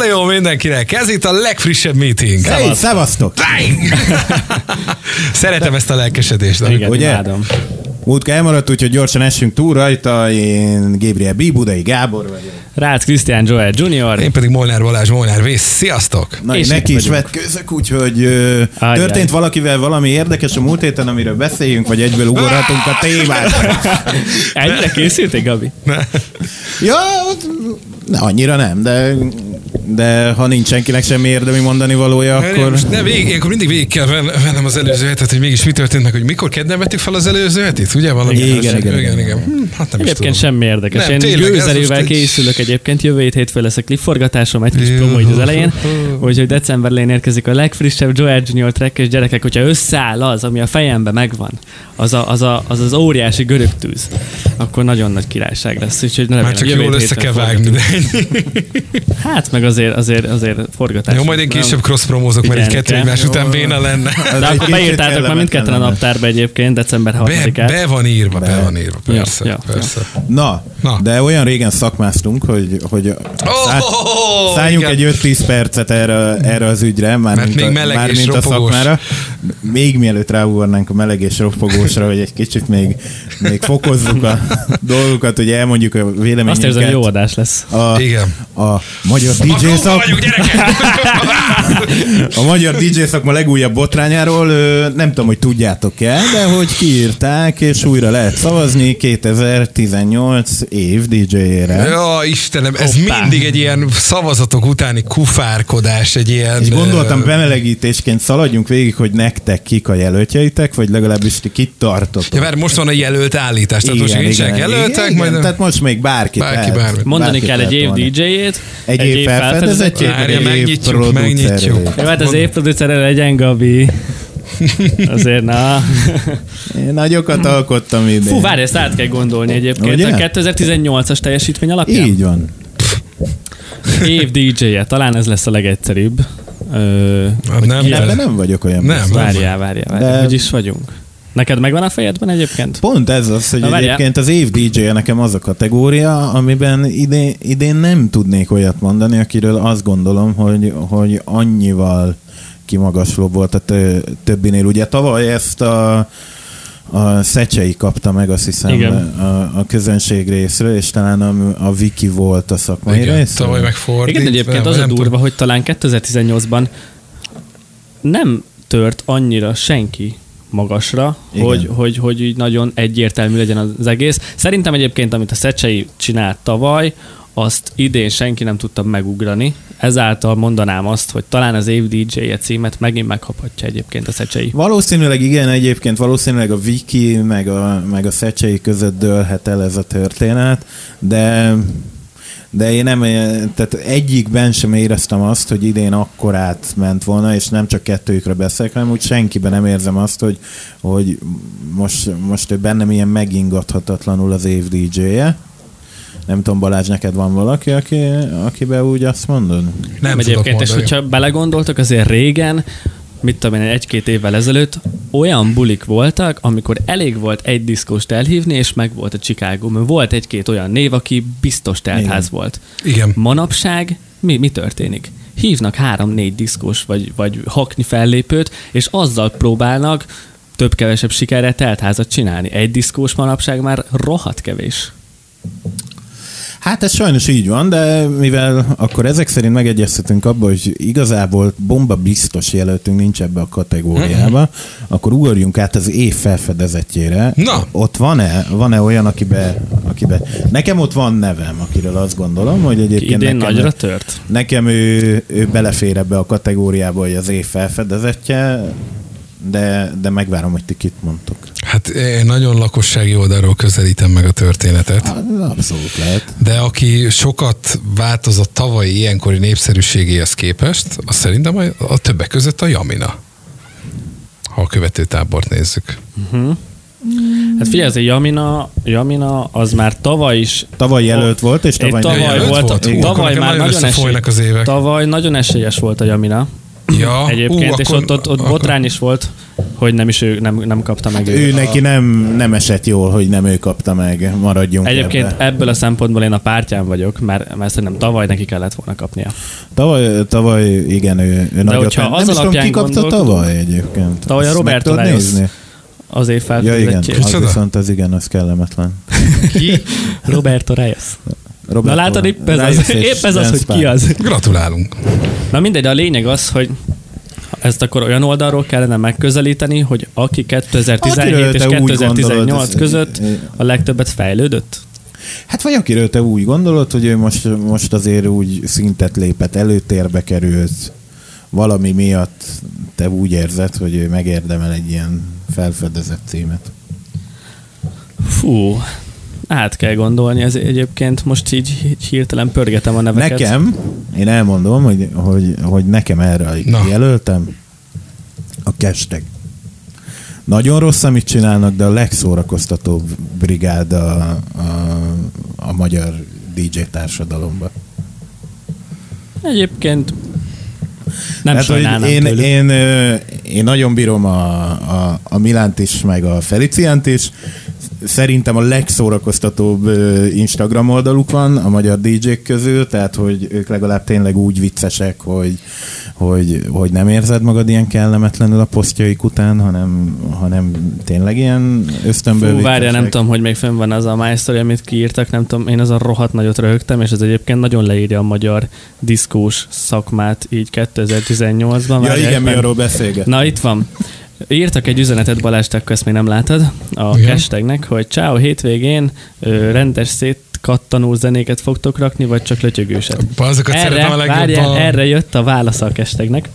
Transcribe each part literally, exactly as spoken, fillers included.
Valeo mindenkinek, ez itt a legfrissebb meeting. Szevasztok! Szeretem ezt a lelkesedést. Igen, imádom. Múltkor elmaradt, úgyhogy gyorsan essünk túl rajta. Én Gabriel B. Budai Gábor vagyok. Rácz Krisztián Joel Junior. Én pedig Molnár Balázs Molnár V. Sziasztok! Na, és neki is vetkőzök, úgyhogy ö, történt valakivel valami érdekes a múlt héten, amiről beszéljünk, vagy egyből ugorhatunk a témát. Egyre készültél, Gabi? Ja, annyira nem, de... De ha nincs senkinek semmi érdemi mondani valója, nem, akkor... Nem, végig, akkor mindig végig kell vennem az előző hetet, hogy mégis mi történt meg, hogy mikor kedden vettük fel az előző hetet, ugye? Valami igen, igen, igen, igen, igen. Hm, hát nem egyébként is semmi érdekes. Nem, én gőzelővel készülök egy... egyébként, jövő hét hétfő lesz a klipforgatásom, egy kis promo így az elején, úgyhogy decemberben érkezik a legfrissebb Joel Junior track, és gyerekek, hogyha összeáll az, ami a fejemben megvan, az a, az, a, az, az óriási görög tűz, akkor nagyon nagy királyság lesz. Úgyhogy nem, már csak jól össze kell vágni. Hát meg azért, azért, azért forgatás. Jó, majd én később cross-promózok, mert így kettő egymás után béna lenne. De akkor beírtátok már mindketten a naptárba egyébként, december hatodikát. Be van írva, be van írva, persze. Na, de olyan régen szakmáztunk, hogy, hogy oh, szálljunk oh, oh, oh, egy öt-tíz percet erre, erre az ügyre, már mint, még a, már mint a szakmára. Még mielőtt ráugornánk a meleg és ropogósra, hogy egy kicsit még, még fokozzuk a dolgokat, hogy elmondjuk a véleményünket. Azt érzem, jó adás lesz. A, Igen. A magyar dé dzsé szakma... A magyar dé dzsé szakma legújabb botrányáról nem tudom, hogy tudjátok-e, de hogy kiírták, és újra lehet szavazni kétezer-tizennyolc év dé dzsé-re. Ja, Istenem, ez Oppá. mindig egy ilyen szavazatok utáni kufárkodás, egy ilyen... És gondoltam, bemelegítésként szaladjunk végig, hogy nektek kik a jelöltjeitek, vagy legalábbis kit tartotok. Ja, mert most van a jelölt állítás, tehát igen, most nincsenek jelöltek, igen, majd... Igen, tehát most még bárki, bárki lehet. Bármit. Mondani bárki kell egy év dé dzsé-jét, egy év felfedezettjét, egy év, év producerét. Ja, hát az év producerre legyen, Gabi. Azért, na. Én nagyokat alkottam idén. Fú, várj, ezt át kell gondolni egyébként. Ugye? A kétezer-tizennyolcas teljesítmény alapján? Így van. Év dé dzsé-je, talán ez lesz a legegyszerűbb. Ö, nem, nem, nem vagyok olyan. Nem, nem. Várjál, várjál, várjál. De... Úgy is vagyunk. Neked megvan a fejedben egyébként? Pont ez az, hogy na, egyébként az év dé dzsé-je nekem az a kategória, amiben idén, idén nem tudnék olyat mondani, akiről azt gondolom, hogy, hogy annyival kimagasló volt a többinél. Ugye tavaly ezt a, a Szecsei kapta meg, azt hiszem, a, a közönség részről, és talán a, a Viki volt a szakmai igen, részről. Tavaly megfordít. Igen, egyébként nem, az nem a durva, hogy talán kétezer-tizennyolcban nem tört annyira senki magasra, hogy, hogy, hogy így nagyon egyértelmű legyen az egész. Szerintem egyébként, amit a Szecsei csinált tavaly, azt idén senki nem tudta megugrani. Ezáltal mondanám azt, hogy talán az év dé dzsé-je címet megint megkaphatja egyébként a Szecsei. Valószínűleg igen, egyébként valószínűleg a Viki meg a, meg a Szecsei között dőlhet el ez a történet, de, de én nem, tehát egyikben sem éreztem azt, hogy idén akkor átment volna, és nem csak kettőjükre beszélek, hanem úgy senkiben nem érzem azt, hogy, hogy most, most bennem ilyen megingathatatlanul az év dé dzsé-je. Nem tudom, Balázs, neked van valaki, aki, akiben úgy azt mondod? Nem, nem egyébként, és hogyha belegondoltok, azért régen, mit tudom én, egy-két évvel ezelőtt olyan bulik voltak, amikor elég volt egy diszkóst elhívni, és meg volt a Chicago. Volt egy-két olyan név, aki biztos teltház volt. Igen. Manapság mi, mi történik? Hívnak három-négy diszkós, vagy, vagy hakni fellépőt, és azzal próbálnak több-kevesebb sikerre teltházat csinálni. Egy diszkós manapság már rohadt kevés. Hát ez sajnos így van, de mivel akkor ezek szerint megegyeztetünk abban, hogy igazából bomba biztos jelöltünk nincs ebbe a kategóriába, mm-hmm. akkor ugorjunk át az év felfedezettjére. Na. Ott van-e, van-e olyan, akibe, akibe... Nekem ott van nevem, akiről azt gondolom, hogy egyébként idén nekem, nagyra tört. Nekem ő, ő belefér ebbe a kategóriába, hogy az év felfedezettje, de, de megvárom, hogy ti kit mondtok. Hát én nagyon lakossági oldalról közelítem meg a történetet. Abszolút lehet. De aki sokat változott tavalyi ilyenkori népszerűségéhez képest, az szerintem a, a többek között a Yamina. Ha a követőtábort nézzük. Uh-huh. Hát figyelj, az a Yamina, Yamina az már tavaly is... Tavaly jelölt volt, és tavaly, tavaly jelölt volt. volt. Hú, tavaly már nagyon esélyes, az évek. Tavaly nagyon esélyes volt a Yamina. Ja, egyébként, ú, és akkor, ott, ott, ott akkor... botrány is volt. hogy nem is ő nem, nem kapta meg. Ő, ő neki nem, nem esett jól, hogy nem ő kapta meg, maradjunk egyébként ebbe. Ebből a szempontból én a pártján vagyok, mert, mert szerintem tavaly neki kellett volna kapnia. Tavaly, tavaly igen, ő, ő nagyot nem. Nem is tudom, ki kapta tavaly egyébként. Tavaly a Roberto Reyes az év felfedezettjét. Ja igen, az viszont az igen, az kellemetlen. Ki? Roberto Reyes. Robert, na látod, épp ez az, épp ez az, hogy ki az. Gratulálunk. Na mindegy, de a lényeg az, hogy ezt akkor olyan oldalról kellene megközelíteni, hogy aki kétezer-tizenhét és kétezer-tizennyolc között a legtöbbet fejlődött? Hát vagy akiről te úgy gondolod, hogy ő most, most azért úgy szintet lépett, előtérbe került, valami miatt te úgy érzed, hogy ő megérdemel egy ilyen felfedezett címet. Fú... Át kell gondolni, ez egyébként most így, így hirtelen pörgetem a neveket. Nekem, én elmondom, hogy, hogy, hogy nekem erre jelöltem a Kestek. Nagyon rossz, amit csinálnak, de a legszórakoztatóbb brigáda a, a, a magyar dé dzsé társadalomban. Egyébként nem hát, sajnálnám én, én, én, én nagyon bírom a, a, a Milánt is, meg a Feliciánt is. Szerintem a legszórakoztatóbb Instagram oldaluk van a magyar dé dzsék közül, tehát hogy ők legalább tényleg úgy viccesek, hogy, hogy, hogy nem érzed magad ilyen kellemetlenül a posztjaik után, hanem, hanem tényleg ilyen ösztönből viccesek. Várja, nem tudom, hogy még fenn van az a My Story, amit kiírtak, nem tudom, én azon rohadt nagyot röhögtem, és ez egyébként nagyon leírja a magyar diszkós szakmát így kétezer-tizennyolcban. Ja igen, mi arról beszélget. Na itt van. Írtak egy üzenetet, Balázs, te ezt még nem látod, a hashtagnek, hogy ciao, hétvégén ö, rendes szétkattanó zenéket fogtok rakni, vagy csak lötyögőset. Erre, várjál, erre jött a válasz a hashtagnek.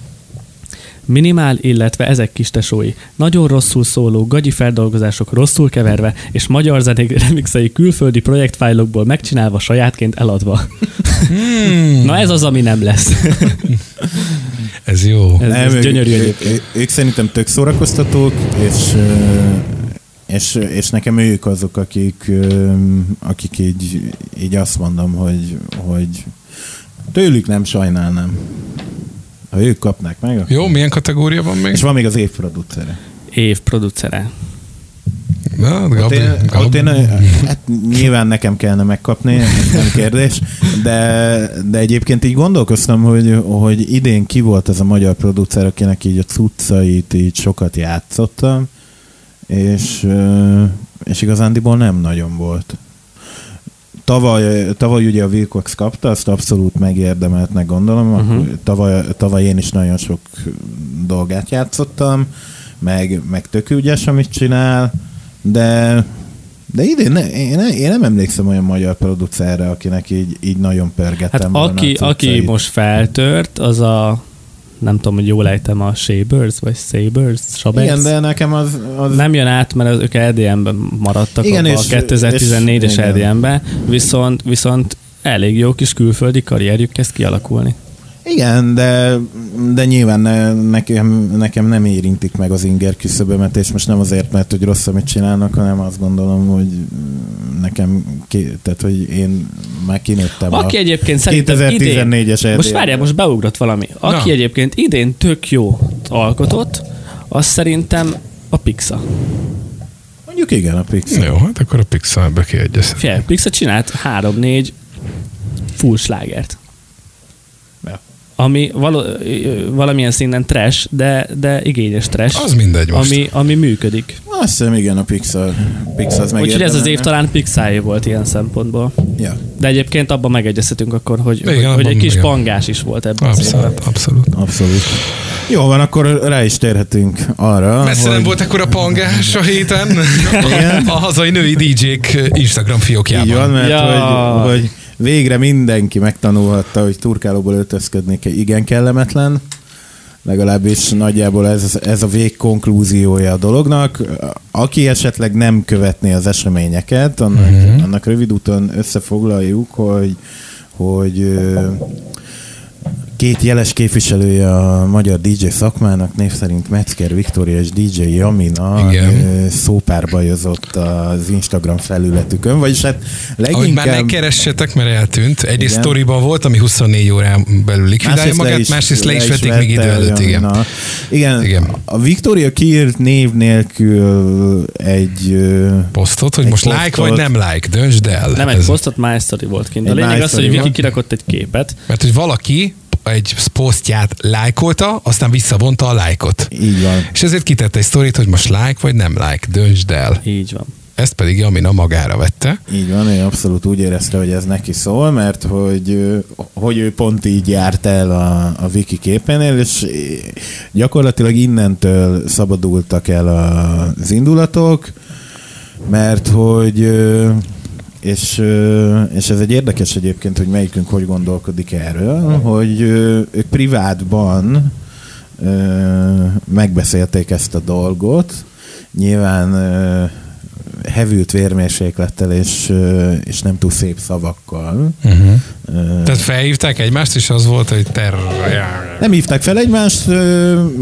Minimál, illetve ezek kis tesói. Nagyon rosszul szóló, gagyi feldolgozások rosszul keverve, és magyar zenék remixei külföldi projektfájlokból megcsinálva, sajátként eladva. Hmm. Na ez az, ami nem lesz. Ez jó. Ez, nem, ez gyönyörű egyébként. Ők szerintem tök szórakoztatók, és, és, és nekem ők azok, akik, akik így, így azt mondom, hogy, hogy tőlük nem sajnálnám. Ha ők kapnák meg. Akkor... Jó, milyen kategória van még? És van még az évproducere. Évproducere. Na, Gabri, én, Gabri. Én, hát nyilván nekem kellene megkapni, nem kérdés, de, de egyébként így gondolkoztam, hogy, hogy idén ki volt ez a magyar producer, akinek így a cuccait így sokat játszottam, és, és igazándiból nem nagyon volt. Tavaly, tavaly ugye a Wilcox kapta, azt abszolút megérdemeltnek gondolom, uh-huh. tavaly, tavaly én is nagyon sok dolgát játszottam, meg, meg tök ügyes, amit csinál, de, de idén ne, én, én nem emlékszem olyan magyar producerre, akinek így, így nagyon pörgettem. Hát volna aki, aki most feltört, az a nem tudom, hogy jól ejtem a Sabers, vagy Sabers, Sabers. Igen, de nekem az... az... Nem jön át, mert az, ők e dé em-ben maradtak, igen, és, a kétezer-tizennégyes e dé em-ben, viszont, viszont elég jó kis külföldi karrierjük kezd kialakulni. Igen, de, de nyilván ne, nekem, nekem nem érintik meg az inger küszöbömet, és most nem azért, mert hogy rossz, amit csinálnak, hanem azt gondolom, hogy nekem, ki, tehát hogy én már kinőttem a kétezer-tizennégyes idén. Most várjál, most beugrott valami. Aki Na. egyébként idén tök jó alkotott, az szerintem a Pixa. Mondjuk igen, a Pixa. Jó, hát akkor a Pixa ebbe kiegyezhet. A Pixa csinált három-négy full slágert. Ami való, valamilyen szinten trash, de, de igényes trash. Az mindegy most. Ami, ami működik. Azt hiszem, igen, a Pixar. Úgyhogy ez az év talán Pixar-é volt ilyen szempontból. Ja. De egyébként abban megegyezhetünk akkor, hogy, igen, hogy, hogy egy kis igen. pangás is volt ebben. Abszolút, abszolút. Abszolút. Jó van, akkor rá is térhetünk arra. Messze hogy... nem volt ekkora pangás a héten. A hazai női dé dzsék Instagram fiókjában. Így van, mert ja. hogy... hogy végre mindenki megtanulhatta, hogy turkálóból öltözködni igen kellemetlen. Legalábbis nagyjából ez, ez a végkonklúziója a dolognak. Aki esetleg nem követné az eseményeket, annak, mm-hmm. annak rövid úton összefoglaljuk, hogy, hogy Két jeles képviselője a magyar dé dzsé szakmának, név szerint Mecker Viktória és dé dzsé Yamina szópárbajozott az Instagram felületükön, vagyis hát leginkább... Ahogy már ne keressetek, mert eltűnt. Egyrészt sztoriban volt, ami huszonnégy órán belül likvidálja magát, másrészt le is vetik még idő előtt. Igen. Igen. Igen. A Viktória kiírt név nélkül egy... Posztot, hogy egy most posztot. Like vagy nem like, döntsd el. Nem, egy posztot, My Story volt kint. A lényeg az, hogy Viki kirakott egy képet. Mert hogy valaki... egy posztját lájkolta, aztán visszavonta a lájkot. Így van. És ezért kitette egy sztorit, hogy most lájk vagy nem lájk, döntsd el. Így van. Ezt pedig Yamina magára vette. Így van, ő abszolút úgy érezte, hogy ez neki szól, mert hogy, hogy ő pont így járt el a, a Viki képénél, és gyakorlatilag innentől szabadultak el az indulatok, mert hogy... És, és ez egy érdekes egyébként, hogy melyikünk hogy gondolkodik erről, hogy ők privátban megbeszélték ezt a dolgot. Nyilván hevült vérmérséklettel és, és nem túl szép szavakkal. Uh-huh. Uh, Tehát felhívták egymást, és az volt, hogy ter... Nem hívták fel egymást,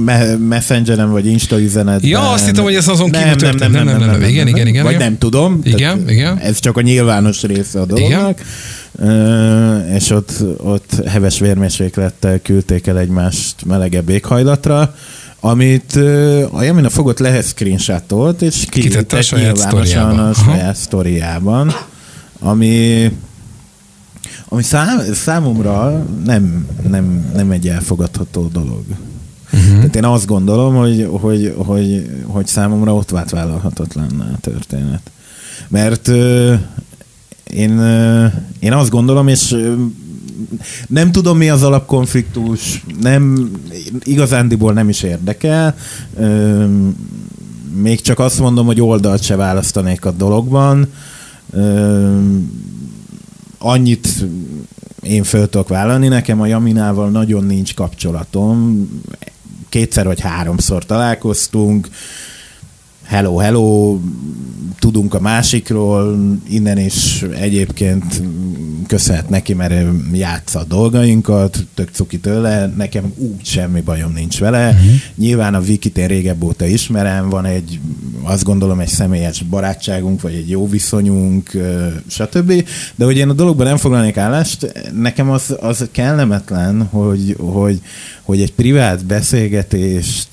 me- Messengeren vagy Insta üzenetben. Ja, azt hittem, hogy ez azon kívül történt. Nem, nem, nem, nem, nem, igen, igen, igen. Vagy nem tudom. Igen, igen. Ez csak a nyilvános része a dolognak. Uh, és ott, ott heves vérmérséklettel küldték el egymást melegebb éghajlatra, amit a Yamina fogott lehez screenshotolt, és kitette a saját sztoriában. A saját sztoriában, ami, ami szám, számomra nem, nem, nem egy elfogadható dolog. Uh-huh. Tehát én azt gondolom, hogy, hogy, hogy, hogy számomra ott vállalhatatlan a történet. Mert uh, én, uh, én azt gondolom, és nem tudom, mi az alapkonfliktus, nem, igazándiból nem is érdekel. Üm, még csak azt mondom, hogy oldalt se választanék a dologban. Üm, annyit én föl tudok vállalni, nekem a Yaminával nagyon nincs kapcsolatom. Kétszer vagy háromszor találkoztunk. Hello, hello, tudunk a másikról, innen is egyébként köszönhet neki, mert játsza a dolgainkat, tök cuki tőle, nekem úgy semmi bajom nincs vele. Uh-huh. Nyilván a Vikit én régebb óta ismerem, van egy, azt gondolom, egy személyes barátságunk, vagy egy jó viszonyunk, stb. De hogy én a dologban nem foglalnék állást, nekem az, az kellemetlen, hogy, hogy, hogy egy privát beszélgetést,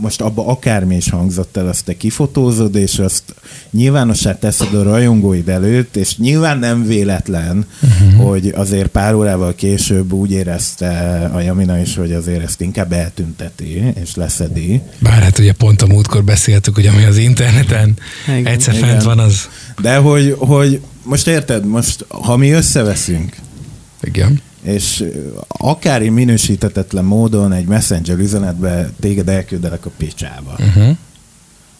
most abba akármi is hangzott el, azt te kifotózod, és azt nyilvánossá teszed a rajongóid előtt, és nyilván nem véletlen, uh-huh. hogy azért pár órával később úgy érezte a Yamina is, hogy azért ezt inkább eltünteti, és leszedi. Bár hát ugye pont a múltkor beszéltük, hogy ami az interneten igen, egyszer igen. fent van az. De hogy, hogy most érted, most ha mi összeveszünk, igen. és akár én minősíthetetlen módon egy messenger üzenetbe téged elküldelek a picsába. Uh-huh.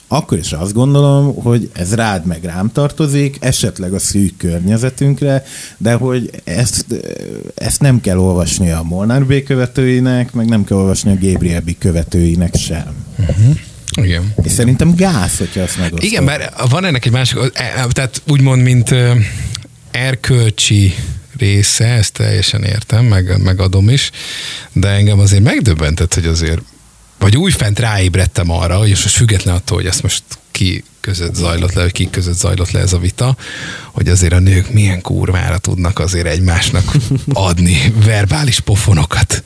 Akkor is azt gondolom, hogy ez rád meg rám tartozik, esetleg a szűk környezetünkre, de hogy ezt, ezt nem kell olvasni a Molnár B. követőinek, meg nem kell olvasni a Gabriel B. követőinek sem. Uh-huh. Igen. És szerintem gáz, hogyha azt megosztod. Igen, mert van ennek egy másik, tehát úgymond, mint erkölcsi része, ezt teljesen értem, meg, megadom is, de engem azért megdöbbentett, hogy azért vagy újfent ráébredtem arra, hogy most független attól, hogy ezt most ki között zajlott le, vagy ki között zajlott le ez a vita, hogy azért a nők milyen kurvára tudnak azért egymásnak adni verbális pofonokat.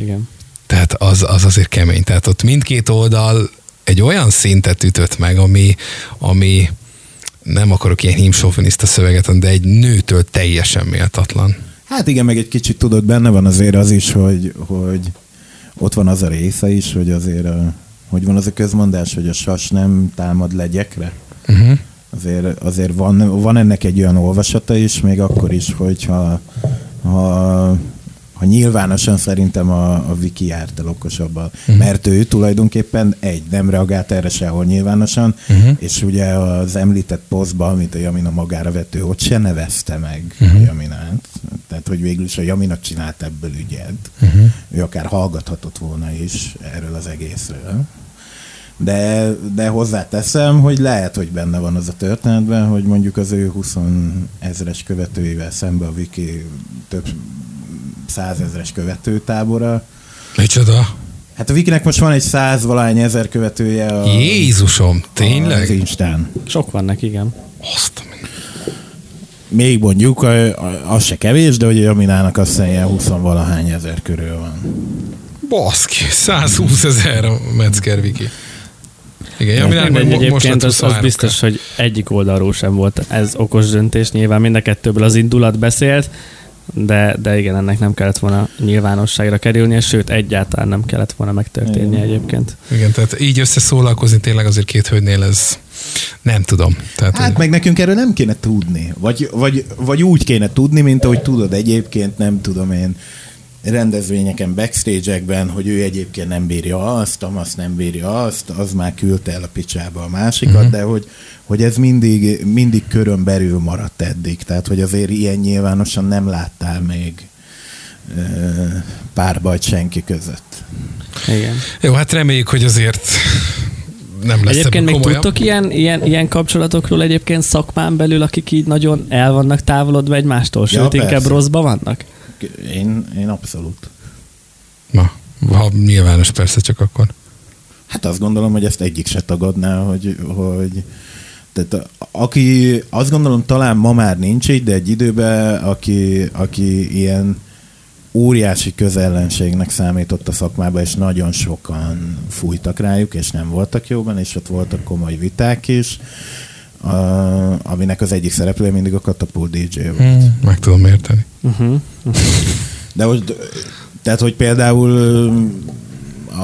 Igen. Tehát az, az azért kemény. Tehát ott mindkét oldal egy olyan szintet ütött meg, ami, ami nem akarok ilyen hímsofiniszta szöveget, de egy nőtől teljesen méltatlan. Hát igen, meg egy kicsit tudod, benne van azért az is, hogy, hogy ott van az a része is, hogy azért a, hogy van az a közmondás, hogy a sas nem támad legyekre. Uh-huh. Azért, azért van, van ennek egy olyan olvasata is, még akkor is, hogyha ha, ha nyilvánosan szerintem a, a Viki járt el okosabban. Uh-huh. Mert ő tulajdonképpen egy, nem reagált erre sehol nyilvánosan, uh-huh. és ugye az említett posztban, amit a Yamina magára vető, ott se nevezte meg uh-huh. a Yaminát. Tehát, hogy végül is a Yamina csinált ebből ügyet. Uh-huh. Ő akár hallgathatott volna is erről az egészről. De, de hozzáteszem, hogy lehet, hogy benne van az a történetben, hogy mondjuk az ő húszezres követőivel szemben a Viki több százezres követőtábora. Micsoda? Hát a Vikinek most van egy százvalány ezer követője a... Jézusom, tényleg? Az Instán. Sok vannak, igen. Azt még mondjuk, az se kevés, de hogy a Yaminának azt hiszem ilyen húszvalahány ezer körül van. Baszki, százhúszezer Mecker Viki. Igen, Yaminának meg most egyébként az, az biztos, hogy egyik oldalról sem volt ez okos döntés. Nyilván mind a kettőből az indulat beszélt, de, de igen, ennek nem kellett volna nyilvánosságra kerülnie, sőt, egyáltalán nem kellett volna megtörténnie egyébként. Igen, tehát így összeszólalkozni tényleg azért két hölgynél ez nem tudom. Tehát, hát hogy... meg nekünk erről nem kéne tudni. Vagy, vagy, vagy úgy kéne tudni, mint ahogy tudod egyébként, nem tudom én, rendezvényeken, backstage-ekben, hogy ő egyébként nem bírja azt, azt nem bírja azt, az már küldte el a picsába a másikat, mm-hmm. de hogy, hogy ez mindig, mindig körönbelül maradt eddig. Tehát, hogy azért ilyen nyilvánosan nem láttál még e, párbajt senki között. Igen. Jó, hát reméljük, hogy azért nem lesz. Egyébként még komolyabb. Tudtok ilyen, ilyen, ilyen kapcsolatokról egyébként szakmán belül, akik így nagyon el vannak távolodva egymástól, sőt, ja, inkább rosszba vannak? Én, én abszolút. Na, ha nyilvános persze csak akkor. Hát azt gondolom, hogy ezt egyik se tagadná, hogy, hogy tehát aki, azt gondolom talán ma már nincs így, de egy időben, aki, aki ilyen óriási közellenségnek számított a szakmában, és nagyon sokan fújtak rájuk, és nem voltak jóban, és ott voltak komoly viták is, a, aminek az egyik szereplője mindig a Catapult dé dzsé volt. Hmm, meg tudom érteni. Uh-huh. De most, tehát, hogy például a,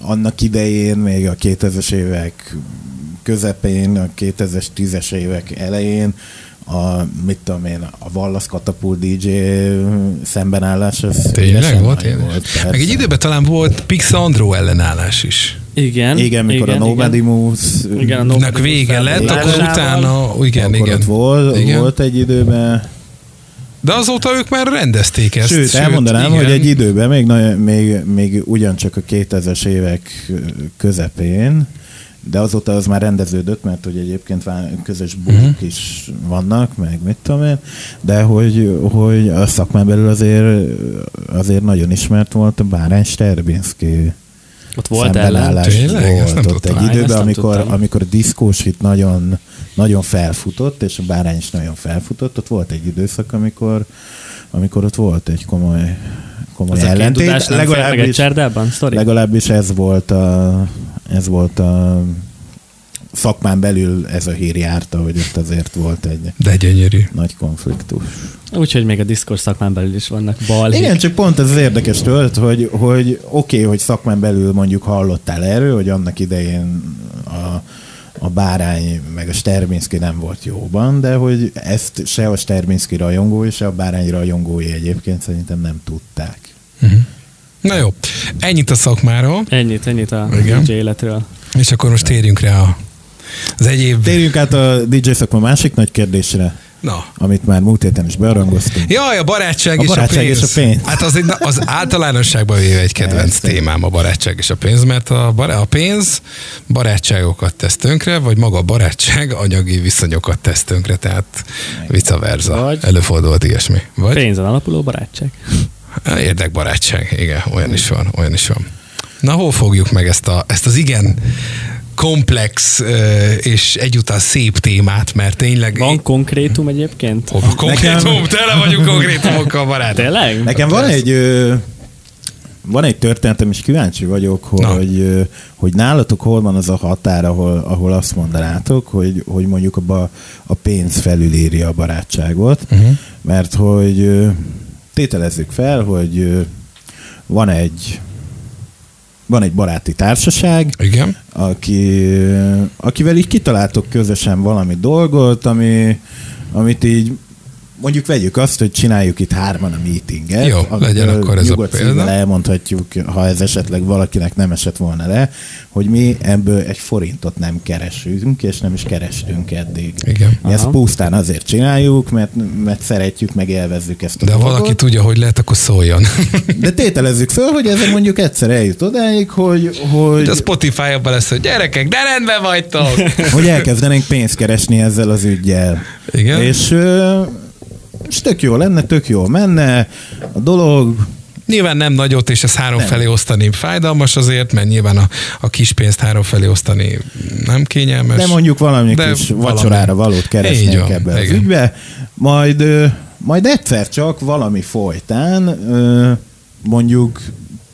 annak idején, még a kétezres évek közepén, a kétezres-tízes évek elején, a, mit tudom én, a Wallace Catapult dé dzsé szembenállás, az tényleg volt, én volt. Meg egy időben talán volt Pixa Andró ellenállás is. Igen. Igen, mikor igen, a Nobody Moves-nek vége lett, akkor utána, igen, igen. Volt, igen. Volt egy időben. De azóta ők már rendezték ezt. Sőt, sőt elmondanám, igen. Hogy egy időben, még, na, még, még ugyancsak a kétezres évek közepén, de azóta az már rendeződött, mert hogy egyébként közös búk uh-huh. is vannak, meg mit tudom én, de hogy, hogy a szakmán belül azért, azért nagyon ismert volt a Bárány Sterbinski. Ott volt ellenállás. Volt ott egy időben, amikor, amikor a diszkós hit nagyon, nagyon felfutott, és a Bárány is nagyon felfutott, ott volt egy időszak, amikor, amikor ott volt egy komoly, komoly ellentét. Legalábbis, legalábbis ez volt a, ez volt a szakmán belül ez a hír járta, hogy ott azért volt egy de gyönyörű. Nagy konfliktus. Úgyhogy még a diszkos szakmán belül is vannak balhék. Igen, csak pont ez az érdekes tölt, hogy, hogy oké, okay, hogy szakmán belül mondjuk hallottál erről, hogy annak idején a, a Bárány meg a Sterbinski nem volt jóban, de hogy ezt se a Sterbinski rajongói, se a Bárány rajongói egyébként szerintem nem tudták. Uh-huh. Na jó, ennyit a szakmáról. Ennyit, ennyit a dé dzsé életről. És akkor most térjünk rá a az egyéb... Térjünk át a dé dzsé szakma másik nagy kérdésre, na. Amit már múlt héten is bearangoztunk. Jaj, a barátság, a és, barátság a pénz. És a pénz. Hát az, egy, az általánosságban véve egy kedvenc témám a barátság és a pénz, mert a, bará, a pénz barátságokat tesz tönkre, vagy maga a barátság anyagi viszonyokat tesz tönkre, tehát vice versa. Előfordulhat ilyesmi. Vagy? Pénzen alapuló barátság. Érdekbarátság, igen, olyan is van, olyan is van. Na, hol fogjuk meg ezt, a, ezt az igen... komplex és egyúttal szép témát, mert tényleg... Van konkrétum egyébként? Hova konkrétum? Nekem... Tele vagyunk konkrétumokkal, barátom. Tényleg? Nekem van egy, van egy történetem, és kíváncsi vagyok, hogy, hogy nálatok hol van az a határ, ahol, ahol azt mondanátok, hogy, hogy mondjuk abba a pénz felülírja a barátságot, uh-huh. mert hogy tételezzük fel, hogy van egy Van egy baráti társaság, igen. Aki, akivel így kitaláltok közösen valami dolgot, ami, amit így mondjuk vegyük azt, hogy csináljuk itt hárman a meetinget. Jó, legyen akkor ez a példa. Elmondhatjuk, ha ez esetleg valakinek nem esett volna le, hogy mi ebből egy forintot nem keresünk, és nem is kerestünk eddig. Igen. Mi ezt pusztán azért csináljuk, mert, mert szeretjük, meg élvezzük ezt a De dolgot. Valaki tudja, hogy lehet, akkor szóljon. De tételezzük föl, hogy ezzel mondjuk egyszer eljut odáig, hogy... hogy... De a Spotify-ban lesz, hogy gyerekek, de rendben vagytok! Hogy elkezdenénk pénzt keresni ezzel az ügygel. Igen. És... és tök jó lenne, tök jó menne a dolog. Nyilván nem nagyot, és ezt három nem. felé osztani fájdalmas azért, mert nyilván a, a kis pénzt három felé osztani nem kényelmes. De mondjuk valami de kis valami. Vacsorára valót keresnénk ebben az ügybe. Majd, majd egyszer csak valami folytán mondjuk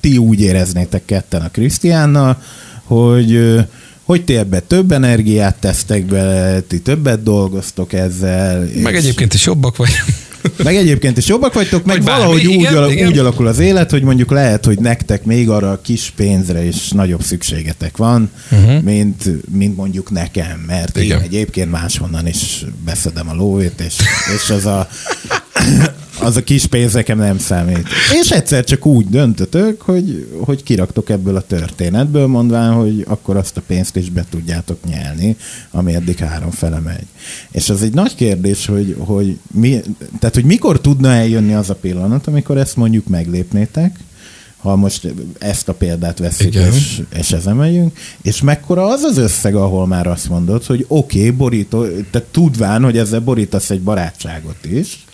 ti úgy éreznétek ketten a Krisztiánnal, hogy hogy ti ebbe több energiát tesztek bele, ti többet dolgoztok ezzel. Meg és... egyébként is jobbak vagy. Meg egyébként is jobbak vagytok, meg bármi, valahogy igen, úgy, igen. Al- úgy alakul az élet, hogy mondjuk lehet, hogy nektek még arra a kis pénzre is nagyobb szükségetek van, uh-huh. mint, mint mondjuk nekem, mert igen. én egyébként máshonnan is beszedem a lóvét, és, és az, a, az a kis pénz nekem nem számít. És egyszer csak úgy döntötök, hogy, hogy kiraktok ebből a történetből, mondván, hogy akkor azt a pénzt is be tudjátok nyelni, ami eddig három fele megy. És ez egy nagy kérdés, hogy, hogy mi... Tehát, hogy mikor tudna eljönni az a pillanat, amikor ezt mondjuk meglépnétek, ha most ezt a példát veszik, és, és ezen megyünk, és mekkora az az összeg, ahol már azt mondod, hogy oké, okay, borító, te tudván, hogy ezzel borítasz egy barátságot is,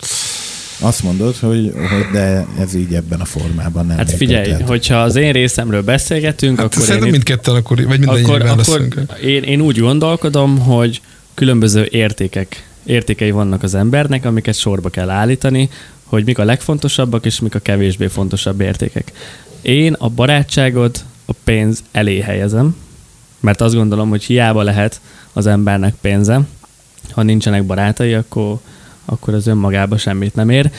azt mondod, hogy, hogy de ez így ebben a formában nem. Hát figyelj, lehet. Hogyha az én részemről beszélgetünk, hát akkor, én, mindketten, akkor, vagy akkor, akkor én, én úgy gondolkodom, hogy különböző értékek értékei vannak az embernek, amiket sorba kell állítani, hogy mik a legfontosabbak, és mik a kevésbé fontosabb értékek. Én a barátságot a pénz elé helyezem, mert azt gondolom, hogy hiába lehet az embernek pénze, ha nincsenek barátai, akkor, akkor az önmagában semmit nem ér.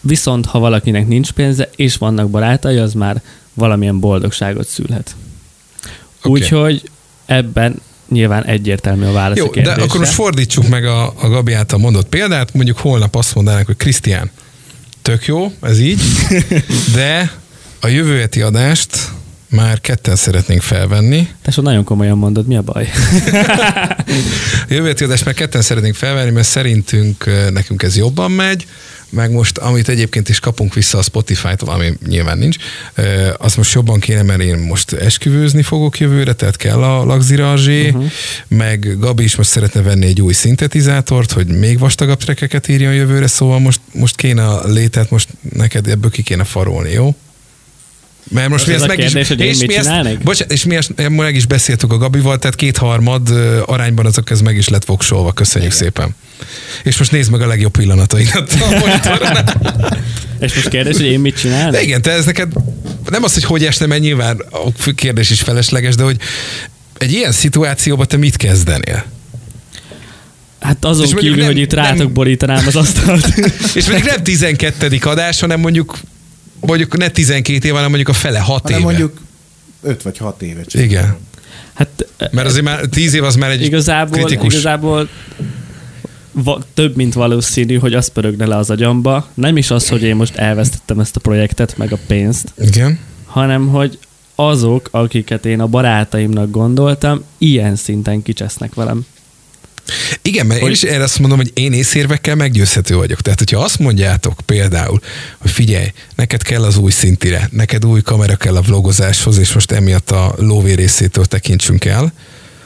Viszont, ha valakinek nincs pénze, és vannak barátai, az már valamilyen boldogságot szülhet. Okay. Úgyhogy ebben nyilván egyértelmű a válasz. Jó, a kérdésre. De akkor most fordítsuk meg a, a Gabi által mondott példát, mondjuk holnap azt mondanánk, hogy Krisztián, tök jó, ez így, de a jövő heti adást már ketten szeretnénk felvenni. Tesó, nagyon komolyan mondod, mi a baj? A jövő heti adást már ketten szeretnénk felvenni, mert szerintünk nekünk ez jobban megy, meg most, amit egyébként is kapunk vissza a Spotify-tól, ami nyilván nincs, azt most jobban kéne, mert én most esküvőzni fogok jövőre, tehát kell a lagzira a zsé, uh-huh. meg Gabi is most szeretne venni egy új szintetizátort, hogy még vastagabb trackeket írjon jövőre, szóval most, most kéne a létet, most neked ebből ki kéne farolni, jó? Mert most mi ezt meg is, és mi ezt, bocsánat, és mi ezt meg is beszéltük a Gabival, tehát kétharmad arányban azok ez meg is lett voksolva. Köszönjük igen. szépen. És most nézd meg a legjobb pillanataidat. És most kérdés, hogy én mit csinálok? De igen, te ez neked nem az, hogy hogy esne, mert nyilván a kérdés is felesleges, de hogy egy ilyen szituációban te mit kezdenél? Hát azon kívül, nem, hogy itt rátok nem... borítanám az asztalt. És mondjuk nem tizenkettedik adás, hanem mondjuk Mondjuk ne tizenkét év, hanem mondjuk a fele hat hanem éve. Mondjuk öt vagy hat éve. Csinálom. Igen. Hát, mert azért már tíz év az már egy igazából, kritikus. Igazából va, több, mint valószínű, hogy az pörögne le az agyamba. Nem is az, hogy én most elvesztettem ezt a projektet, meg a pénzt. Igen. Hanem, hogy azok, akiket én a barátaimnak gondoltam, ilyen szinten kicsesznek velem. Igen, mert hogy... én is erre azt mondom, hogy én észérvekkel meggyőzhető vagyok. Tehát, hogyha azt mondjátok például, hogy figyelj, neked kell az új szintire, neked új kamera kell a vlogozáshoz, és most emiatt a lóvé részétől tekintsünk el,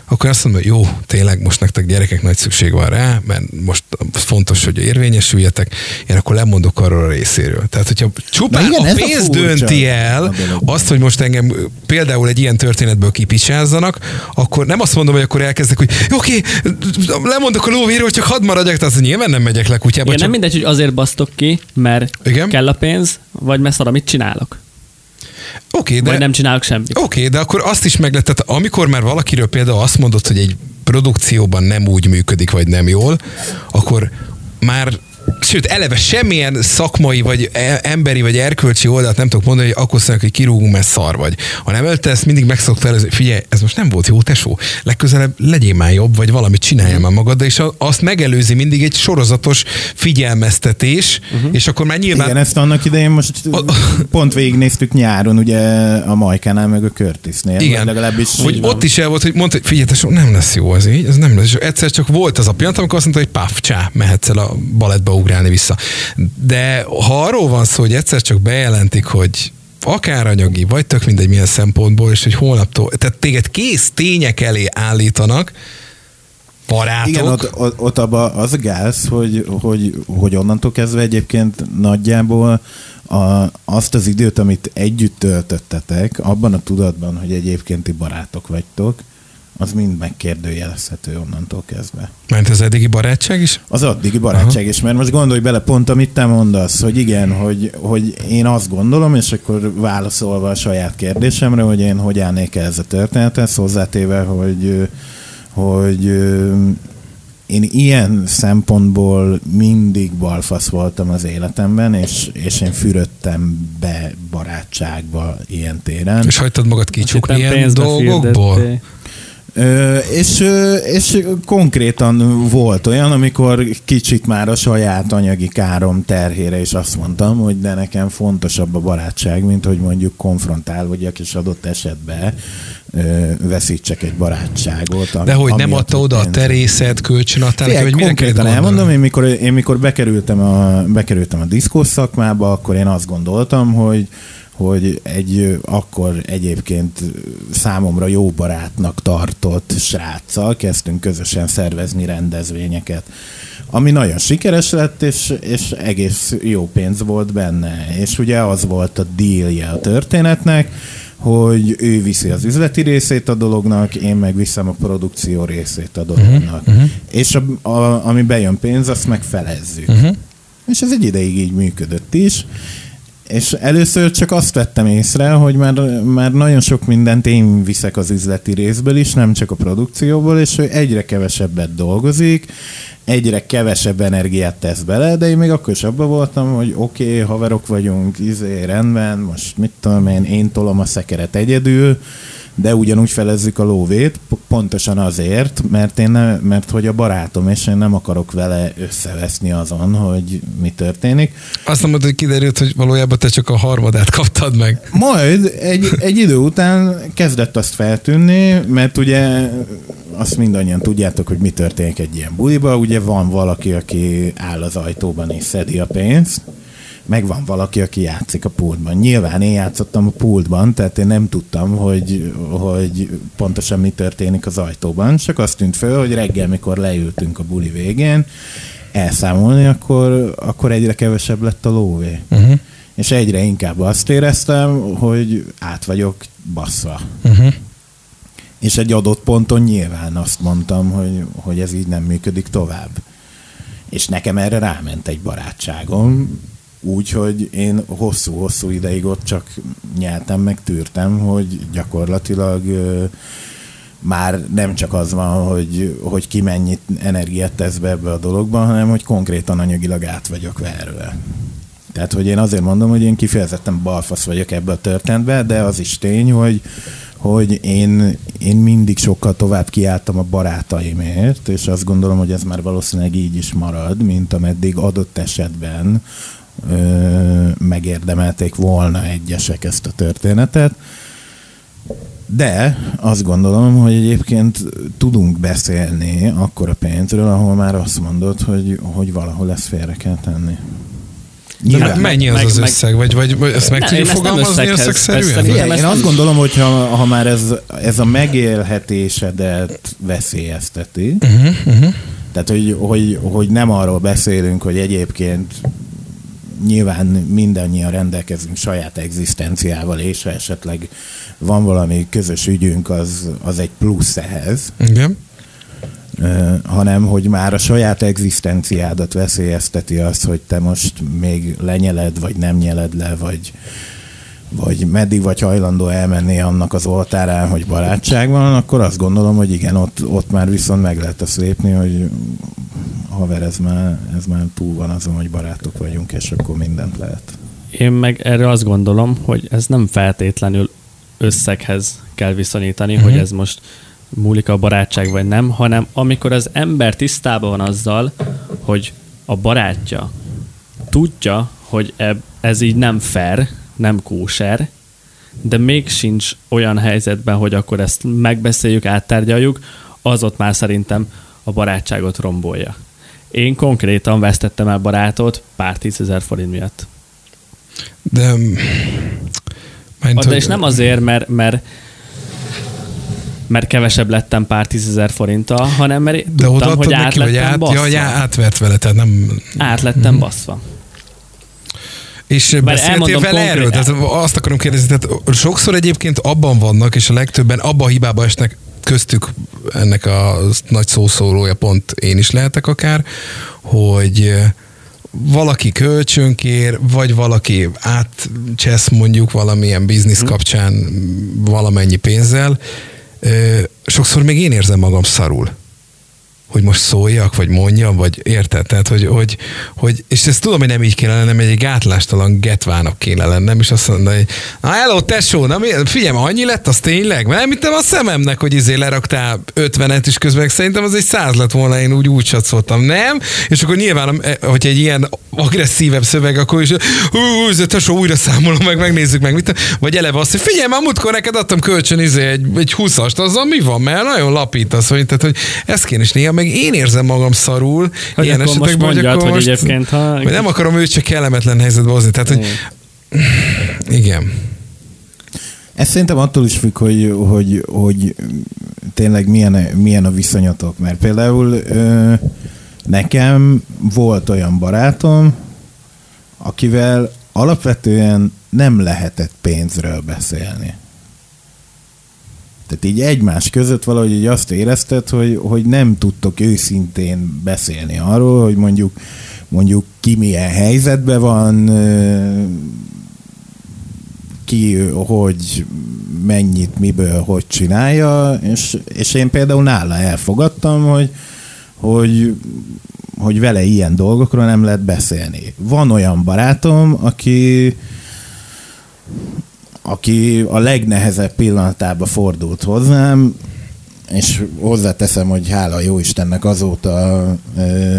akkor azt mondom, hogy jó, tényleg most nektek gyerekek nagy szükség van rá, mert most fontos, hogy érvényesüljetek, én akkor lemondok arról a részéről. Tehát, hogyha csupán igen, a pénz a dönti el azt, hogy most engem például egy ilyen történetből kipicsázzanak, akkor nem azt mondom, hogy akkor elkezdek, hogy oké, lemondok a lóvéről, csak hadd maradjak, tehát nyilván nem megyek le kutyába. Igen, csak... nem mindegy, hogy azért basztok ki, mert igen? kell a pénz, vagy mert szar, amit csinálok. Oké, de, vagy nem csinálok semmit. Oké, de akkor azt is meg lett, amikor már valakiről például azt mondod, hogy egy produkcióban nem úgy működik, vagy nem jól, akkor már, sőt, eleve semmilyen szakmai, vagy emberi, vagy erkölcsi oldalt nem tudok mondani, hogy akkor szóval, hogy kirúgunk, mert szar vagy. Hanem előtte ezt mindig megszoktál, hogy figyelj, ez most nem volt jó, tesó. Legközelebb legyél már jobb, vagy valamit csináljál már magad, és azt megelőzi mindig egy sorozatos figyelmeztetés, uh-huh. és akkor már nyilván... Igen, ezt annak idején most pont végignéztük nyáron, ugye a Majkánál, meg a Curtisnél. Igen, legalábbis hogy ott is el volt, hogy mondta, hogy figyelj, tesó, nem lesz jó az így, ez nem lesz. És egyszer csak volt az a pillanat, amikor azt mondta, hogy páf, csá, mehetsz el a balettbe ugrálni vissza. De ha arról van szó, hogy egyszer csak bejelentik, hogy akár anyagi, vagy tök mindegy milyen szempontból, és hogy holnaptól, tehát téged kész tények elé állítanak, barátok. Igen, ott, ott, ott abba az a gáz, hogy, hogy, hogy onnantól kezdve egyébként nagyjából a, azt az időt, amit együtt töltöttetek, abban a tudatban, hogy egyébként ti barátok vagytok, az mind megkérdőjelezhető onnantól kezdve. Mert az eddigi barátság is? Az addigi barátság Aha. is, mert most gondolj bele pont, amit te mondasz, hogy igen, hogy, hogy én azt gondolom, és akkor válaszolva a saját kérdésemre, hogy én hogy állnék ez a történethez, hozzátéve, hogy, hogy én ilyen szempontból mindig balfasz voltam az életemben, és, és én fürödtem be barátságba ilyen téren. És hagytad magad kicsukni ilyen dolgokból? Fürdette. Ö, és, és konkrétan volt olyan, amikor kicsit már a saját anyagi károm terhére is azt mondtam, hogy de nekem fontosabb a barátság, mint hogy mondjuk konfrontálódjak, és adott esetben ö, veszítsek egy barátságot. Ami, de hogy nem adta oda a terészed, kölcsön adtál, hogy minek konkrétan elmondom, én mikor, én mikor bekerültem a, bekerültem a diszkós szakmába, akkor én azt gondoltam, hogy hogy egy akkor egyébként számomra jó barátnak tartott sráccal kezdtünk közösen szervezni rendezvényeket, ami nagyon sikeres lett, és, és egész jó pénz volt benne. És ugye az volt a dealje a történetnek, hogy ő viszi az üzleti részét a dolognak, én meg viszem a produkció részét a dolognak. Uh-huh. És a, a, ami bejön pénz, azt megfelezzük. Uh-huh. És ez egy ideig így működött is. És először csak azt vettem észre, hogy már, már nagyon sok mindent én viszek az üzleti részből is, nem csak a produkcióból, és ő egyre kevesebbet dolgozik, egyre kevesebb energiát tesz bele, de én még akkor is abban voltam, hogy oké, okay, haverok vagyunk, izé, rendben, most mit tudom én, én tolom a szekeret egyedül, de ugyanúgy felezzük a lóvét, pontosan azért, mert, én nem, mert hogy a barátom, és én nem akarok vele összeveszni azon, hogy mi történik. Azt mondod, hogy kiderült, hogy valójában te csak a harmadát kaptad meg. Majd egy, egy idő után kezdett azt feltűnni, mert ugye azt mindannyian tudjátok, hogy mi történik egy ilyen buliba, ugye van valaki, aki áll az ajtóban és szedi a pénzt, meg van valaki, aki játszik a pultban. Nyilván én játszottam a pultban, tehát én nem tudtam, hogy, hogy pontosan mi történik az ajtóban, csak azt tűnt föl, hogy reggel, mikor leültünk a buli végén elszámolni, akkor, akkor egyre kevesebb lett a lóvé. Uh-huh. És egyre inkább azt éreztem, hogy át vagyok basszva. Uh-huh. És egy adott ponton nyilván azt mondtam, hogy, hogy ez így nem működik tovább. És nekem erre ráment egy barátságom, úgyhogy én hosszú-hosszú ideig ott csak nyeltem, meg tűrtem, hogy gyakorlatilag ö, már nem csak az van, hogy, hogy ki mennyit energiát tesz be ebbe a dologban, hanem hogy konkrétan anyagilag át vagyok verve. Tehát, hogy én azért mondom, hogy én kifejezetten balfasz vagyok ebbe a történetben, de az is tény, hogy, hogy én, én mindig sokkal tovább kiálltam a barátaimért, és azt gondolom, hogy ez már valószínűleg így is marad, mint ameddig adott esetben Ö, megérdemelték volna egyesek ezt a történetet. De azt gondolom, hogy egyébként tudunk beszélni akkor a pénzről, ahol már azt mondod, hogy, hogy valahol ezt félre kell tenni. Nyilván, hát mennyi az meg, az összeg? Vagy, vagy, vagy ezt meg ne, tudja fogalmazni összegszerűen? Én ezt azt gondolom, hogy ha, ha már ez, ez a megélhetésedet veszélyezteti, uh-huh, uh-huh. tehát hogy, hogy, hogy nem arról beszélünk, hogy egyébként nyilván mindannyian rendelkezünk saját egzisztenciával, és ha esetleg van valami közös ügyünk, az, az egy plusz ehhez. Igen. Uh, hanem, hogy már a saját egzisztenciádat veszélyezteti az, hogy te most még lenyeled, vagy nem nyeled le, vagy, vagy meddig vagy hajlandó elmenni annak az oltárán, hogy barátság van, akkor azt gondolom, hogy igen, ott, ott már viszont meg lehet azt lépni, hogy haver, ez már, ez már túl van azon, hogy barátok vagyunk, és akkor mindent lehet. Én meg erre azt gondolom, hogy ez nem feltétlenül összeghez kell viszonyítani, uh-huh. hogy ez most múlik a barátság vagy nem, hanem amikor az ember tisztában van azzal, hogy a barátja tudja, hogy ez így nem fair, nem kóser, de még sincs olyan helyzetben, hogy akkor ezt megbeszéljük, áttárgyaljuk, az ott már szerintem a barátságot rombolja. Én konkrétan vesztettem el barátot pár tízezer forint miatt. De... Mind, de hogy... És nem azért, mert, mert mert kevesebb lettem pár tízezer forinttal, hanem mert de tudtam, hogy át neki, lettem baszva. Át, ja, já, átvert vele, tehát nem... Át lettem hmm. baszva. És beszéltél vele erről? Tehát azt akarom kérdezni, tehát sokszor egyébként abban vannak, és a legtöbben abban a hibába esnek köztük ennek a nagy szószólója, pont én is lehetek akár, hogy valaki kölcsönkér, vagy valaki átcsesz mondjuk valamilyen biznisz kapcsán valamennyi pénzzel. Sokszor még én érzem magam szarul, hogy most szóljak, vagy mondjam, vagy érted? Tehát, hogy, hogy, hogy, és ezt tudom, hogy nem így kéne lennem, egy gátlástalan getvának kéne lennem, és azt mondani, hogy na hello, tesó, na, figyelj, annyi lett, az tényleg? Mert nem hittem a szememnek, hogy izé leraktál ötvenet is közben, szerintem az egy száz lett volna, én úgy úgy satszoltam, nem? És akkor nyilván, hogyha egy ilyen agresszívebb szöveg, akkor is hú, tesó, újra számolom, meg megnézzük meg, mit, vagy eleve azt, hogy figyelj, már múltkor neked adtam kölcsön izé egy, egy huszast, azzal mi van? Mert nagyon lapítasz, hogy, tehát, hogy ezt kéne is néha, meg én érzem magam szarul, hogy ilyen esetekben, hogy akkor most egyébként, ha... nem akarom őt csak kellemetlen helyzetbe hozni. Tehát, hogy... Igen. Ez szerintem attól is függ, hogy, hogy, hogy tényleg milyen, milyen a viszonyatok. Mert például nekem volt olyan barátom, akivel alapvetően nem lehetett pénzről beszélni. Tehát így egymás között valahogy így azt érezted, hogy, hogy nem tudtok őszintén beszélni arról, hogy mondjuk, mondjuk ki milyen helyzetben van, ki, hogy mennyit, miből, hogy csinálja, és, és én például nála elfogadtam, hogy, hogy, hogy vele ilyen dolgokról nem lehet beszélni. Van olyan barátom, aki... aki a legnehezebb pillanatába fordult hozzám, és hozzáteszem, hogy hála jó Istennek azóta ö,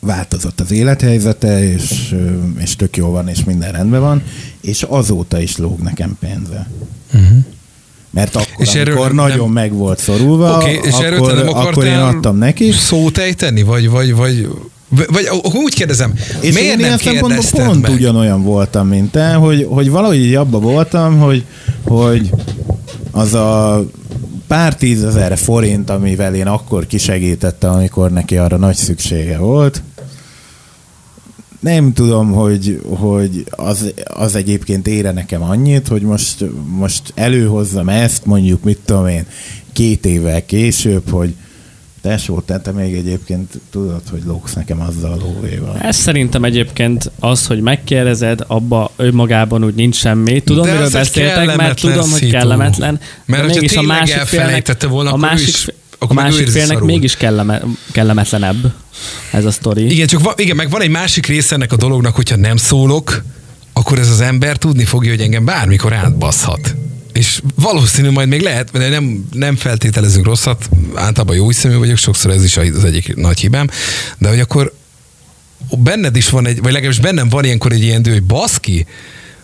változott az élethelyzete, és, ö, és tök jó van, és minden rendben van, és azóta is lóg nekem pénze. Uh-huh. Mert akkor, és amikor nagyon nem... meg volt szorulva, okay, és akkor, nem akkor én adtam neki. Szót ejteni, vagy... vagy, vagy... Vagy úgy kérdezem, és miért nem kérdezted pont meg? Ugyanolyan voltam, mint te, hogy, hogy valahogy abban voltam, hogy, hogy az a pár tízezer forint, amivel én akkor kisegítettem, amikor neki arra nagy szüksége volt, nem tudom, hogy, hogy az, az egyébként ére nekem annyit, hogy most, most előhozzam ezt, mondjuk mit tudom én, két évvel később, hogy tesó, te, te még egyébként tudod, hogy lóksz nekem azzal a lóvéval. Ez szerintem egyébként az, hogy megkérdezed, abban önmagában úgy nincs semmi. Tudom, miről beszéltek, mert tudom, hogy kellemetlen. Mert mégis a másik félnek, volna, a másik, is, a másik félnek mégis kelleme, kellemetlenebb ez a sztori. Igen, csak van, igen, meg van egy másik része ennek a dolognak, hogyha nem szólok, akkor ez az ember tudni fogja, hogy engem bármikor átbaszhat. És valószínű majd még lehet, mert nem, nem feltételezünk rosszat, általában jó hiszemű vagyok, sokszor ez is az egyik nagy hibám, de hogy akkor benned is van egy, vagy legalábbis bennem van ilyenkor egy ilyen dő, hogy baszki,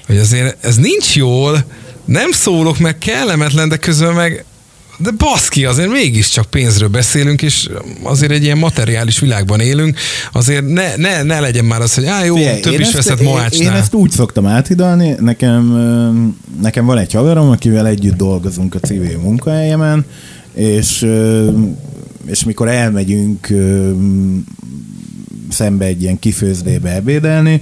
hogy azért ez nincs jól, nem szólok, meg kellemetlen, de közben meg de baszki, azért mégiscsak pénzről beszélünk, és azért egy ilyen materiális világban élünk, azért ne, ne, ne legyen már az, hogy á, jó, Fé, több is veszett mohácsnál. Én, én ezt úgy szoktam áthidalni, nekem, nekem van egy haverom, akivel együtt dolgozunk a civil munkahelyemen, és, és mikor elmegyünk szembe egy ilyen kifőzdébe ebédelni,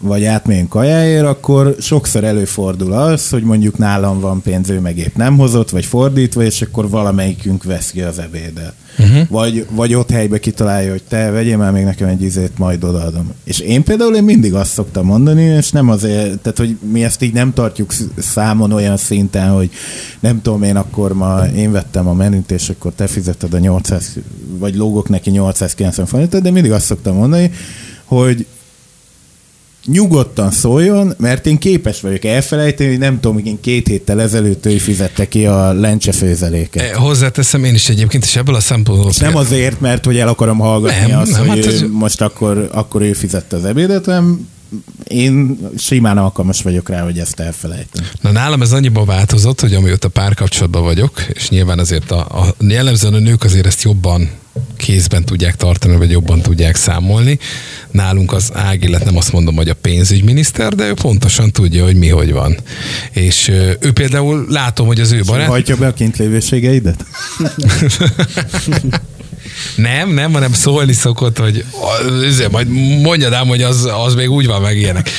vagy átmegyünk kajáért, akkor sokszor előfordul az, hogy mondjuk nálam van pénz, ő meg épp nem hozott, vagy fordítva, és akkor valamelyikünk vesz ki az ebédet. Uh-huh. Vagy, vagy ott helybe kitalálja, hogy te vegyél már még nekem egy ízét, majd odaadom. És én például én mindig azt szoktam mondani, és nem azért, tehát hogy mi ezt így nem tartjuk számon olyan szinten, hogy nem tudom én, akkor ma én vettem a menüt, és akkor te fizetted a nyolcszáz, vagy lógok neki nyolcszázkilencven forintot, de mindig azt szoktam mondani, hogy nyugodtan szóljon, mert én képes vagyok elfelejteni, hogy nem tudom, én két héttel ezelőtt ő fizette ki a lencsefőzeléket. E, hozzáteszem én is egyébként, és ebből a szempontból... Nem azért, mert hogy el akarom hallgatni nem, azt, nem, hogy hát ez... most akkor, akkor ő fizette az ebédet, hanem én simán alkalmas vagyok rá, hogy ezt elfelejtem. Na nálam ez annyiban változott, hogy amióta párkapcsolatban vagyok, és nyilván azért a, a jellemzően a nők azért ezt jobban kézben tudják tartani, vagy jobban tudják számolni. Nálunk az Ági lett, nem azt mondom, hogy a pénzügyminiszter, de ő pontosan tudja, hogy mi hogy van. És ő például, látom, hogy az ő barát... Szóval hajtja be a kintlévőségeidet? Nem, nem, hanem szólni szokott, hogy azért, majd mondjad ám, hogy az, az még úgy van, meg ilyenek.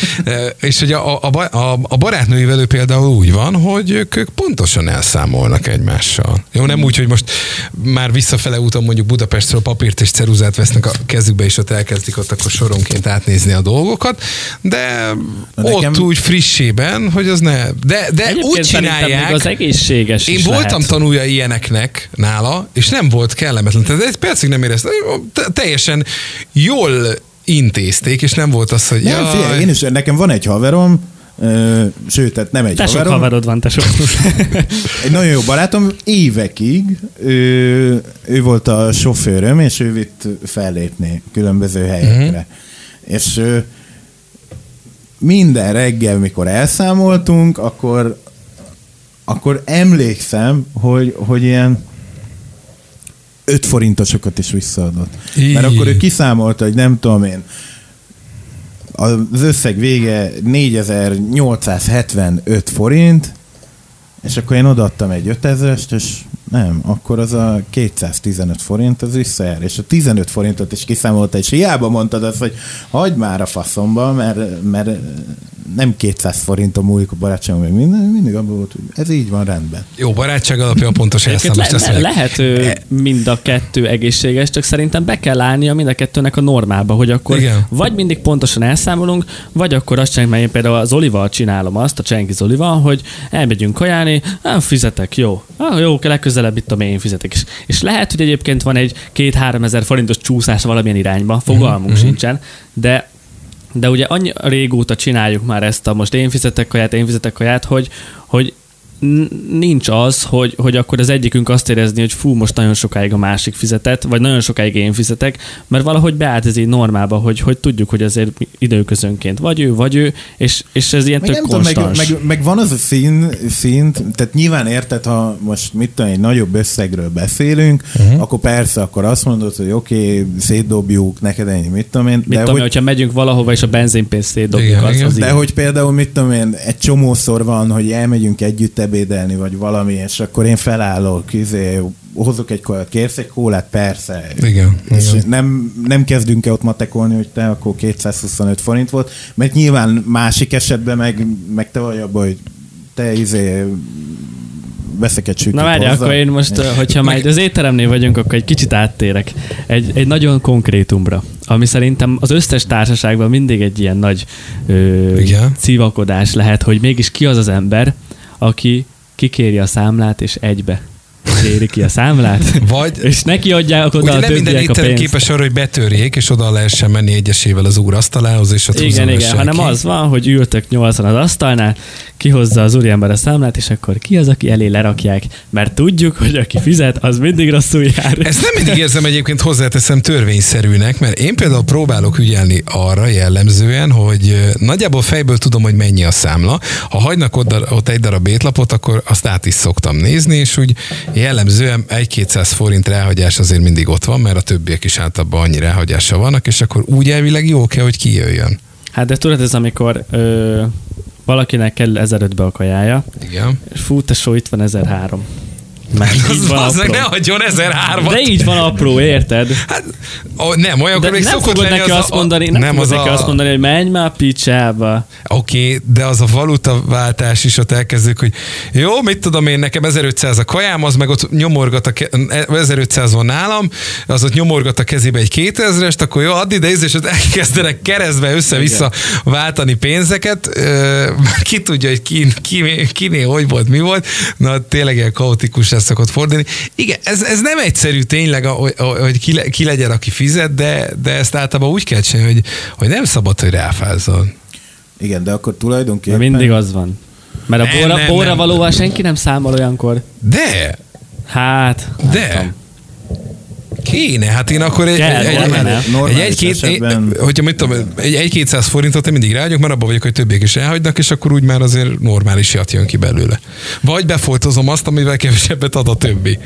És hogy a, a, a, a barátnőivel ő például úgy van, hogy ők, ők pontosan elszámolnak egymással. Jó, nem úgy, hogy most már visszafele úton mondjuk Budapestről papírt és ceruzát vesznek a kezükbe, és ott elkezdik ott akkor soronként átnézni a dolgokat, de Na ott nekem... úgy frissében, hogy az ne... De, de úgy csinálják... Az egészséges én voltam lehet. Tanulja ilyeneknek nála, és nem volt kellemetlen. Tehát egy percig nem éreztem, teljesen jól intézték, és nem volt az, hogy... Nem, jaj... figyelj, én is, nekem van egy haverom, ö, sőt, tehát nem egy te haverom. Te sok haverod van, te sok. Egy nagyon jó barátom, évekig ö, ő volt a sofőröm, és ő vitt fellépni különböző helyekre. Uh-huh. És ö, minden reggel, mikor elszámoltunk, akkor, akkor emlékszem, hogy, hogy ilyen öt forintosokat is visszaadott. Így. Mert akkor ő kiszámolta, hogy nem tudom én, az összeg vége négyezer-nyolcszázhetvenöt forint, és akkor én odaadtam egy ötezerest, és nem, akkor az a kétszáztizenöt forint, az visszajár. És a tizenöt forintot is kiszámolta, és hiába mondtad azt, hogy hagyd már a faszomba, mert, mert nem kétszáz forintom múlik a barátságom, még minden, mindig abban volt, ez így van rendben. Jó, barátság alapján pontos elszámost. Le, le, lehet mind a kettő egészséges, csak szerintem be kell állnia mind a kettőnek a normába, hogy akkor igen. Vagy mindig pontosan elszámolunk, vagy akkor azt csináljuk, mert én például az Olival csinálom azt, a Csenki Zolival, hogy elmegyünk kajálni, ah, fizetek, jó. Ah, jó, legközelebb itt a én fizetek is. És lehet, hogy egyébként van egy két-három ezer forintos csúszás valamilyen irányba, fogalmunk mm-hmm. sincsen, de De ugye annyi régóta csináljuk már ezt a most én fizetek kaját, én fizetek kaját, hogy, hogy nincs az, hogy, hogy akkor az egyikünk azt érezni, hogy fú, most nagyon sokáig a másik fizetett, vagy nagyon sokáig én fizetek, mert valahogy beállt ez így normába, hogy, hogy tudjuk, hogy azért időközönként vagy ő, vagy ő, és, és ez ilyen meg tök konstans. Meg, meg, meg van az a szín, szint, tehát nyilván érted, ha most mit tudom, egy nagyobb összegről beszélünk, uh-huh. akkor persze, akkor azt mondod, hogy oké, okay, szétdobjuk, neked ennyi, mit tudom én. Mit de tudom, hogy... hogyha megyünk valahova, és a benzinpénzt szétdobjuk, igen, az igen. Az de így. Hogy például, mit tudom én, egy csomószor van, hogy elmegyünk együtt ebédelni, vagy valami, és akkor én felállok, izé, hozok egy kólát, kérsz egy kólát, persze. Igen, és igen. Nem, nem kezdünk el ott matekolni, hogy te akkor kétszázhuszonöt forint volt, mert nyilván másik esetben meg, meg te vagy abban, hogy te izé veszek egy sütőt. Na várj, akkor én most, hogyha már az étteremnél vagyunk, akkor egy kicsit áttérek. Egy, egy nagyon konkrétumra, ami szerintem az összes társaságban mindig egy ilyen nagy ö, civakodás lehet, hogy mégis ki az az ember, aki kikéri a számlát, és egybe kéri ki a számlát, vagy, és neki adják oda a többiek a pénzt. Ugye nem minden étterem képes arra, hogy betörjék, és oda lehessen menni egyesével az úrasztalához, és ott igen, igen, hanem ki. Az van, hogy ültök nyolcan az asztalnál, kihozza az úriember a számlát, és akkor ki az, aki elé lerakják, mert tudjuk, hogy aki fizet, az mindig rosszul jár. Ezt nem mindig érzem egyébként, hozzáteszem, törvényszerűnek, mert én például próbálok ügyelni arra jellemzően, hogy nagyjából fejből tudom, hogy mennyi a számla. Ha hagynak ott egy darab étlapot, akkor azt át is szoktam nézni, és úgy jellemzően egy-kétszáz forint ráhagyás azért mindig ott van, mert a többiek is általában annyi ráhagyása vannak, és akkor úgy elvileg jó kell, hogy kijöjjön. Hát de tudod, ez amikor ö, valakinek kell ezerötbe a kajája, igen. És fú, tesó, itt van ezerhárom. Mert így van az apró. Ne hagyjon ezerhármat. De így van apró, érted? Hát, ó, nem, olyankor még szokott lenni neki az azt a, mondani, nem, nem fogod az neki a... azt mondani, hogy menj már picsába. Oké, okay, de az a valutaváltás is, ott elkezdjük, hogy jó, mit tudom én, nekem ezerötszáz a kajám, az meg ott nyomorgat a ke- ezerötszáz van nálam, az ott nyomorgat a kezébe egy kétezerest, akkor jó, addig, de ízlés, ott elkezdenek keresztbe össze-vissza váltani pénzeket. Ki tudja, hogy kiné, ki, ki, hogy volt, mi volt. Na, tényleg ilyen kaotikus szokott fordulni. Igen, ez, ez nem egyszerű tényleg, hogy ki, le, ki legyen, aki fizet, de, de ezt általában úgy kell csinálni, hogy, hogy nem szabad, hogy ráfázzon. Igen, de akkor tulajdonképpen... De mindig az van. Mert a borra, borra valóval senki nem számol olyankor. De! Hát... De! Hát, kéne, hát én akkor egy, egy, egy, egy, hogyha mit tudom, egy, egy kétszáz forintot én mindig ráhagyok, mert abban vagyok, hogy többiek is elhagynak, és akkor úgy már azért normális jat jön ki belőle. Vagy befoltozom azt, amivel kevesebbet ad a többi.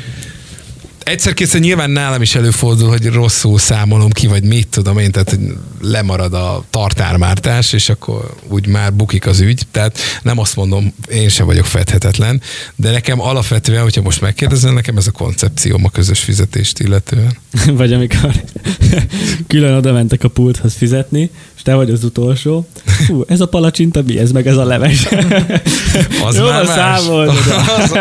egyszer-készre nyilván nálam is előfordul, hogy rosszul számolom ki, vagy mit tudom én, tehát lemarad a tartármártás, és akkor úgy már bukik az ügy, tehát nem azt mondom, én sem vagyok fedhetetlen, de nekem alapvetően, hogyha most megkérdezem, nekem ez a koncepcióm a közös fizetést illetően. Vagy amikor külön oda mentek a pulthoz fizetni, és te vagy az utolsó. Hú, ez a palacsinta mi? Ez meg ez a leves. Az jó, már számol, az,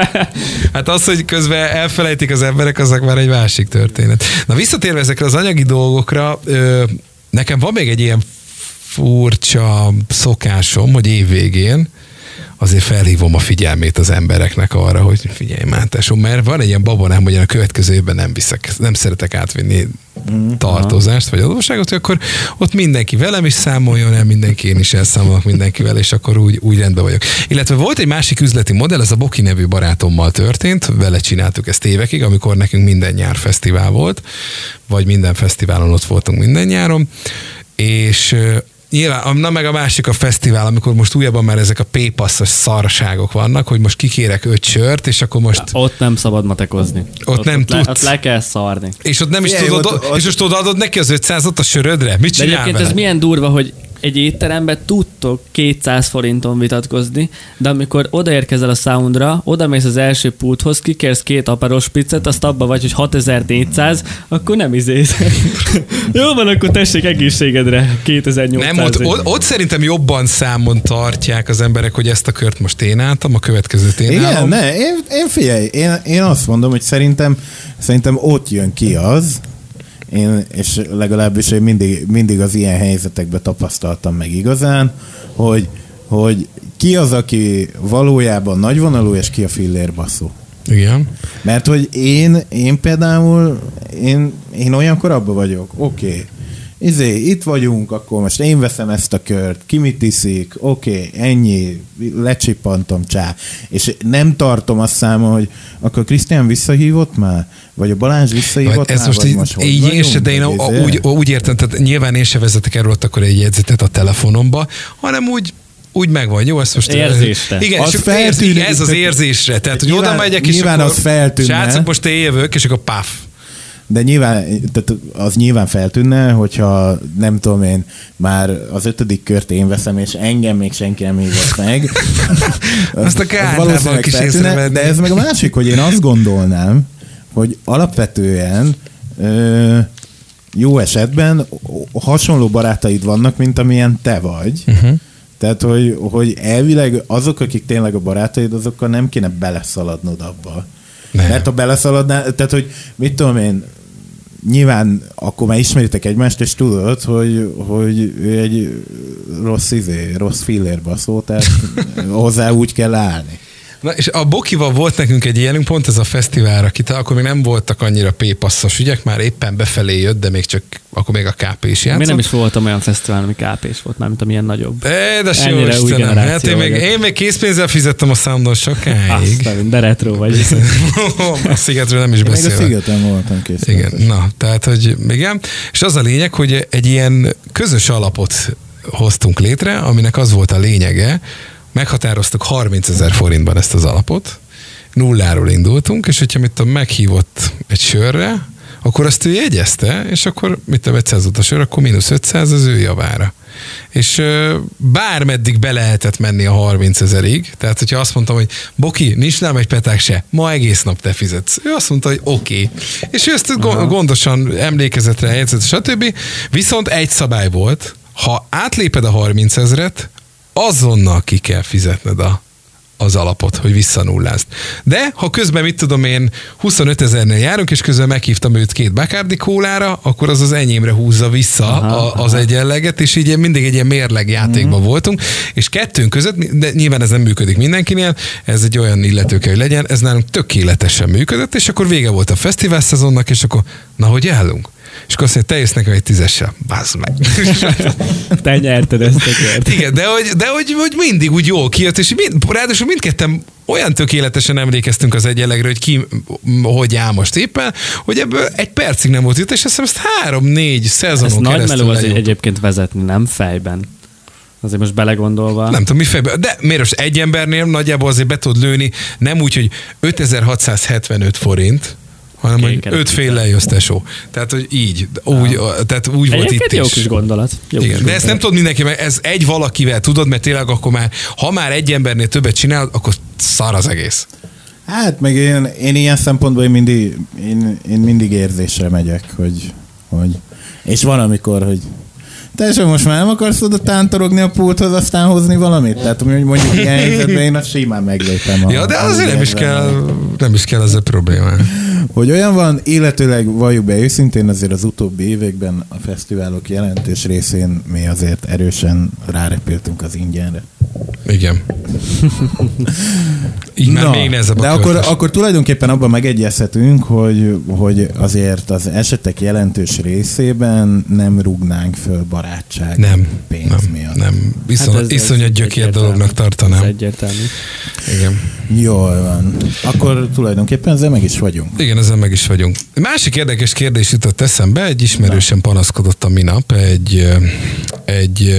hát az, hogy közben elfelejtik az emberek, azok már egy másik történet. Na visszatérve ezekre az anyagi dolgokra, ö, nekem van még egy ilyen furcsa szokásom, hogy évvégén azért felhívom a figyelmét az embereknek arra, hogy figyelj már tesó, mert van egy ilyen babonám, hogy a következő évben nem viszek, nem szeretek átvinni mm, tartozást, aha. vagy adósságot, hogy akkor ott mindenki velem is számoljon el, mindenki, én is elszámolok mindenkivel, és akkor úgy, úgy rendben vagyok. Illetve volt egy másik üzleti modell, ez a Boki nevű barátommal történt, vele csináltuk ezt évekig, amikor nekünk minden nyár fesztivál volt, vagy minden fesztiválon ott voltunk minden nyáron, és nyilván, na meg a másik a fesztivál, amikor most újabban már ezek a pépasszas szarságok vannak, hogy most kikérek öt sört, és akkor most... Ott nem szabad matekozni. Ott, ott nem ott tudsz. Le, ott le kell szarni. És ott nem is milyen tudod, ott, ott... és most odaadod neki az ötszázat a sörödre? Mit csinál? De egyébként vele? Ez milyen durva, hogy egy étteremben tudtok kétszáz forinton vitatkozni, de amikor odaérkezel a soundra, odamész az első pulthoz, kikérsz két aperos pizzet, azt abba vagy, hogy hatezer-négyszáz, akkor nem izész. Jó van, akkor tessék egészségedre kétezer-nyolcszáz. Nem, ott, ott, ott szerintem jobban számon tartják az emberek, hogy ezt a kört most én álltam, a következőt én Igen, állom. Ne, én, én figyelj, én, én azt mondom, hogy szerintem, szerintem ott jön ki az, én, és legalábbis én mindig, mindig az ilyen helyzetekben tapasztaltam meg igazán, hogy, hogy ki az, aki valójában nagyvonalú, és ki a fillérbaszó. Igen. Mert hogy én, én például, én, én olyankor abban vagyok, oké, okay. izé, itt vagyunk, akkor most én veszem ezt a kört, ki mit iszik, oké, okay, ennyi, lecsipantom, csá. És nem tartom azt számon, hogy akkor Krisztián visszahívott már? Vagy a Balázs visszahívott ez már? Most így, most így én se, de én a, a, úgy, úgy értem, tehát nyilván én se vezetek erről akkor egy jegyzetet a telefonomba, hanem úgy Úgy megvan, jó? Ezt most érzésre. Igen, az feltűnik, ez az érzésre. Tehát, hogy nyilván, oda megyek, és nyilván akkor, az feltűnne. Srácok, most én jövök, és akkor páf. De nyilván, tehát az nyilván feltűnne, hogyha nem tudom én, már az ötödik kört én veszem, és engem még senki nem hívott meg. Azt a kártában kis észrevenni. De ez meg a másik, hogy én azt gondolnám, hogy alapvetően ö, jó esetben hasonló barátaid vannak, mint amilyen te vagy. Uh-huh. Tehát, hogy, hogy elvileg azok, akik tényleg a barátaid, azokkal nem kéne beleszaladnod abba. Nem. Mert ha beleszaladnál, tehát, hogy mit tudom én, nyilván akkor már ismeritek egymást, és tudod, hogy, hogy ő egy rossz izé, rossz fillérbaszó, tehát hozzá úgy kell állni. Na, és a Bokival volt nekünk egy ilyenünk, pont ez a fesztiválra kitalál, akkor még nem voltak annyira pépasszas ügyek, már éppen befelé jött, de még csak, akkor még a ká pé is játszott. Én nem is voltam olyan fesztiválon, ami ká pé-s volt, már mint amilyen nagyobb. É, de jó Istenem, hát én még, én még készpénzzel fizettem a soundon sokáig. Aztán, de retro vagy. A Szigetről nem is beszélve. Én még a Szigeten voltam készpénzzel. Igen, na, tehát, hogy igen. És az a lényeg, hogy egy ilyen közös alapot hoztunk létre, aminek az volt a lényege, meghatároztuk harmincezer forintban ezt az alapot, nulláról indultunk, és hogyha mit tudom, meghívott egy sörre, akkor azt ő jegyezte, és akkor mit tudom, egyszáz volt a sör, akkor mínusz ötszáz az ő javára. És bármeddig be lehetett menni a harmincezerig, tehát hogyha azt mondtam, hogy Boki, nincs nem egy peták se, ma egész nap te fizetsz. Ő azt mondta, hogy oké. Okay. És ő ezt Aha. gondosan emlékezett rá, jegyzett, stb. Viszont egy szabály volt, ha átléped a harmincezret, azonnal ki kell fizetned a, az alapot, hogy visszanullázd. De ha közben, mit tudom én, huszonötezernél járunk, és közben meghívtam őt két Bacardi kólára, akkor az az enyémre húzza vissza aha, a, az aha. egyenleget, és így mindig egy ilyen mérlegjátékban mm. voltunk, és kettőnk között, de nyilván ez nem működik mindenkinél, ez egy olyan illető kell, hogy legyen, ez nálunk tökéletesen működött, és akkor vége volt a fesztivál szezonnak, és akkor, na, hogy állunk? És akkor azt mondja, te jössz nekem egy tízessel. Bázd meg. Te nyerted ezt a kert. Igen, de, hogy, de hogy, hogy mindig úgy jól kijött, és mind, ráadásul mindketten olyan tökéletesen emlékeztünk az egyenlegre, hogy ki, hogy áll most éppen, hogy ebből egy percig nem volt itt, és azt hiszem, ezt három-négy szezonon ezt keresztül. Ez nagy meló az egyébként vezetni, nem fejben. Azért most belegondolva. Nem tudom, mi fejben. De miért most egy embernél nagyjából azért be tud lőni, nem úgy, hogy ötezer-hatszázhetvenöt forint, hanem hogy ötféle jössz, tesó. Tehát, hogy így. Úgy, tehát úgy volt itt is. Jó kis gondolat. Jó Igen, kis de gondolat. Ezt nem tudod mindenki, mert ez egy valakivel tudod, mert tényleg akkor már, ha már egy embernél többet csinálod, akkor szar az egész. Hát, meg én, én ilyen szempontból én mindig, én, én mindig érzésre megyek, hogy, hogy... És van amikor, hogy... Te most már nem akarsz oda tántorogni a pulthoz, aztán hozni valamit? Tehát mondjuk ilyen helyzetben én azt simán meglépem. Ja, de azért az nem is kell, nem is kell az a problémám. Hogy olyan van, illetőleg valljuk be őszintén, azért az utóbbi években a fesztiválok jelentős részén mi azért erősen rárepültünk az ingyenre. Igen. Így már no, még nehezebb a de akkor, akkor tulajdonképpen abban megegyezhetünk, hogy, hogy azért az esetek jelentős részében nem rúgnánk föl barátság nem, pénz nem, miatt. Nem, Iszony, hát iszonyat gyökér dolognak tartanám. Egyértelmű. Igen. Jól van. Akkor tulajdonképpen ezzel meg is vagyunk. Igen, ezzel meg is vagyunk. Másik érdekes kérdés jutott eszembe, egy ismerősen panaszkodott a minap, egy egy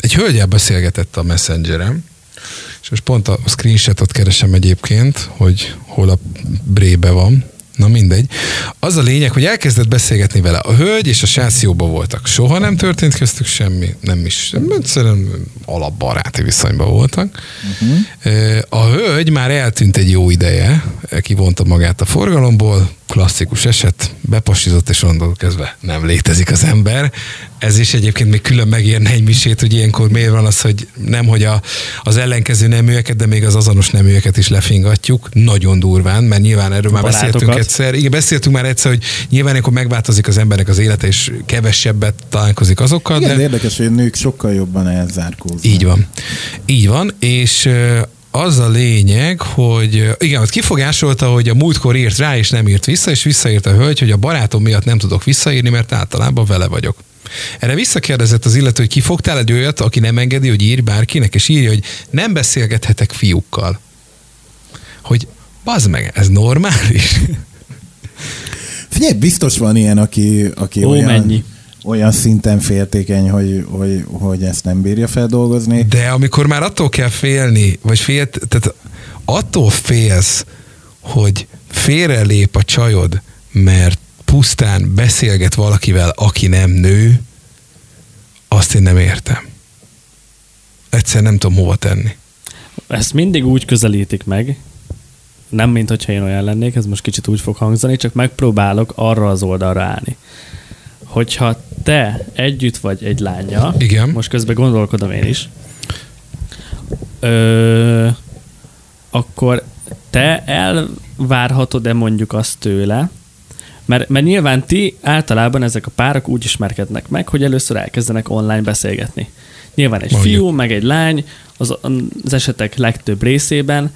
Egy hölgyel beszélgetett a Messengeren, és most pont a screenshotot keresem egyébként, hogy hol a brébe van. Na mindegy. Az a lényeg, hogy elkezdett beszélgetni vele. A hölgy és a srác jóban voltak. Soha nem történt köztük semmi, nem is. Egyszerűen alapbaráti viszonyban voltak. Uh-huh. A hölgy már eltűnt egy jó ideje, kivonta magát a forgalomból, klasszikus eset, bepasizott, és onnantól kezdve nem létezik az ember. Ez is egyébként még külön megérne egy misét, hogy ilyenkor miért van az, hogy nemhogy a, az ellenkező neműeket, de még az azonos neműeket is lefingatjuk. Nagyon durván, mert nyilván erről már beszéltünk egyszer. Igen, beszéltünk már egyszer, hogy nyilván akkor megváltozik az embernek az élete, és kevesebbet találkozik azokkal. Igen, de... érdekes, hogy nők sokkal jobban elzárkóznak. Így van. Így van, és... Az a lényeg, hogy igen, ott kifogásolta, hogy a múltkor írt rá, és nem írt vissza, és visszaírt a hölgy, hogy a barátom miatt nem tudok visszaírni, mert általában vele vagyok. Erre visszakérdezett az illető, hogy kifogtál egy olyat, aki nem engedi, hogy írj bárkinek, és írja, hogy nem beszélgethetek fiúkkal. Hogy bazd meg, ez normális? Figyelj, biztos van ilyen, aki, aki Ó, olyan... Mennyi. olyan szinten féltékeny, hogy, hogy, hogy ezt nem bírja feldolgozni. De amikor már attól kell félni, vagy fél, tehát attól félsz, hogy félrelép a csajod, mert pusztán beszélget valakivel, aki nem nő, azt én nem értem. Egyszerűen nem tudom hova tenni. Ezt mindig úgy közelítik meg, nem mint hogyha én olyan lennék, ez most kicsit úgy fog hangzani, csak megpróbálok arra az oldalra állni. Hogyha te együtt vagy egy lánnyal, igen. Most közben gondolkodom én is, ö, akkor te elvárhatod-e mondjuk azt tőle, mert, mert nyilván ti általában ezek a párok úgy ismerkednek meg, hogy először elkezdenek online beszélgetni. Nyilván egy mondjuk. Fiú, meg egy lány az, az esetek legtöbb részében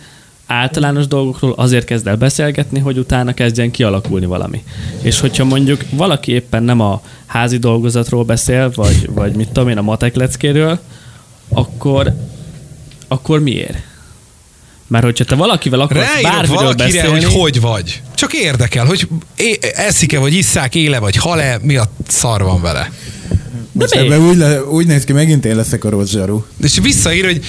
általános dolgokról azért kezd el beszélgetni, hogy utána kezdjen kialakulni valami. És hogyha mondjuk valaki éppen nem a házi dolgozatról beszél, vagy, vagy mit tudom én, a matek leckéről, akkor, akkor miért? Mert hogyha te valakivel akarsz ráírok bármiről beszélni... hogy hogy vagy. Csak érdekel, hogy é- eszik-e, vagy isszák, éle, vagy hal-e, mi a szar van vele. Most ebben úgy, le, úgy néz ki, megint én leszek a rossz zsaru. És visszaír, hogy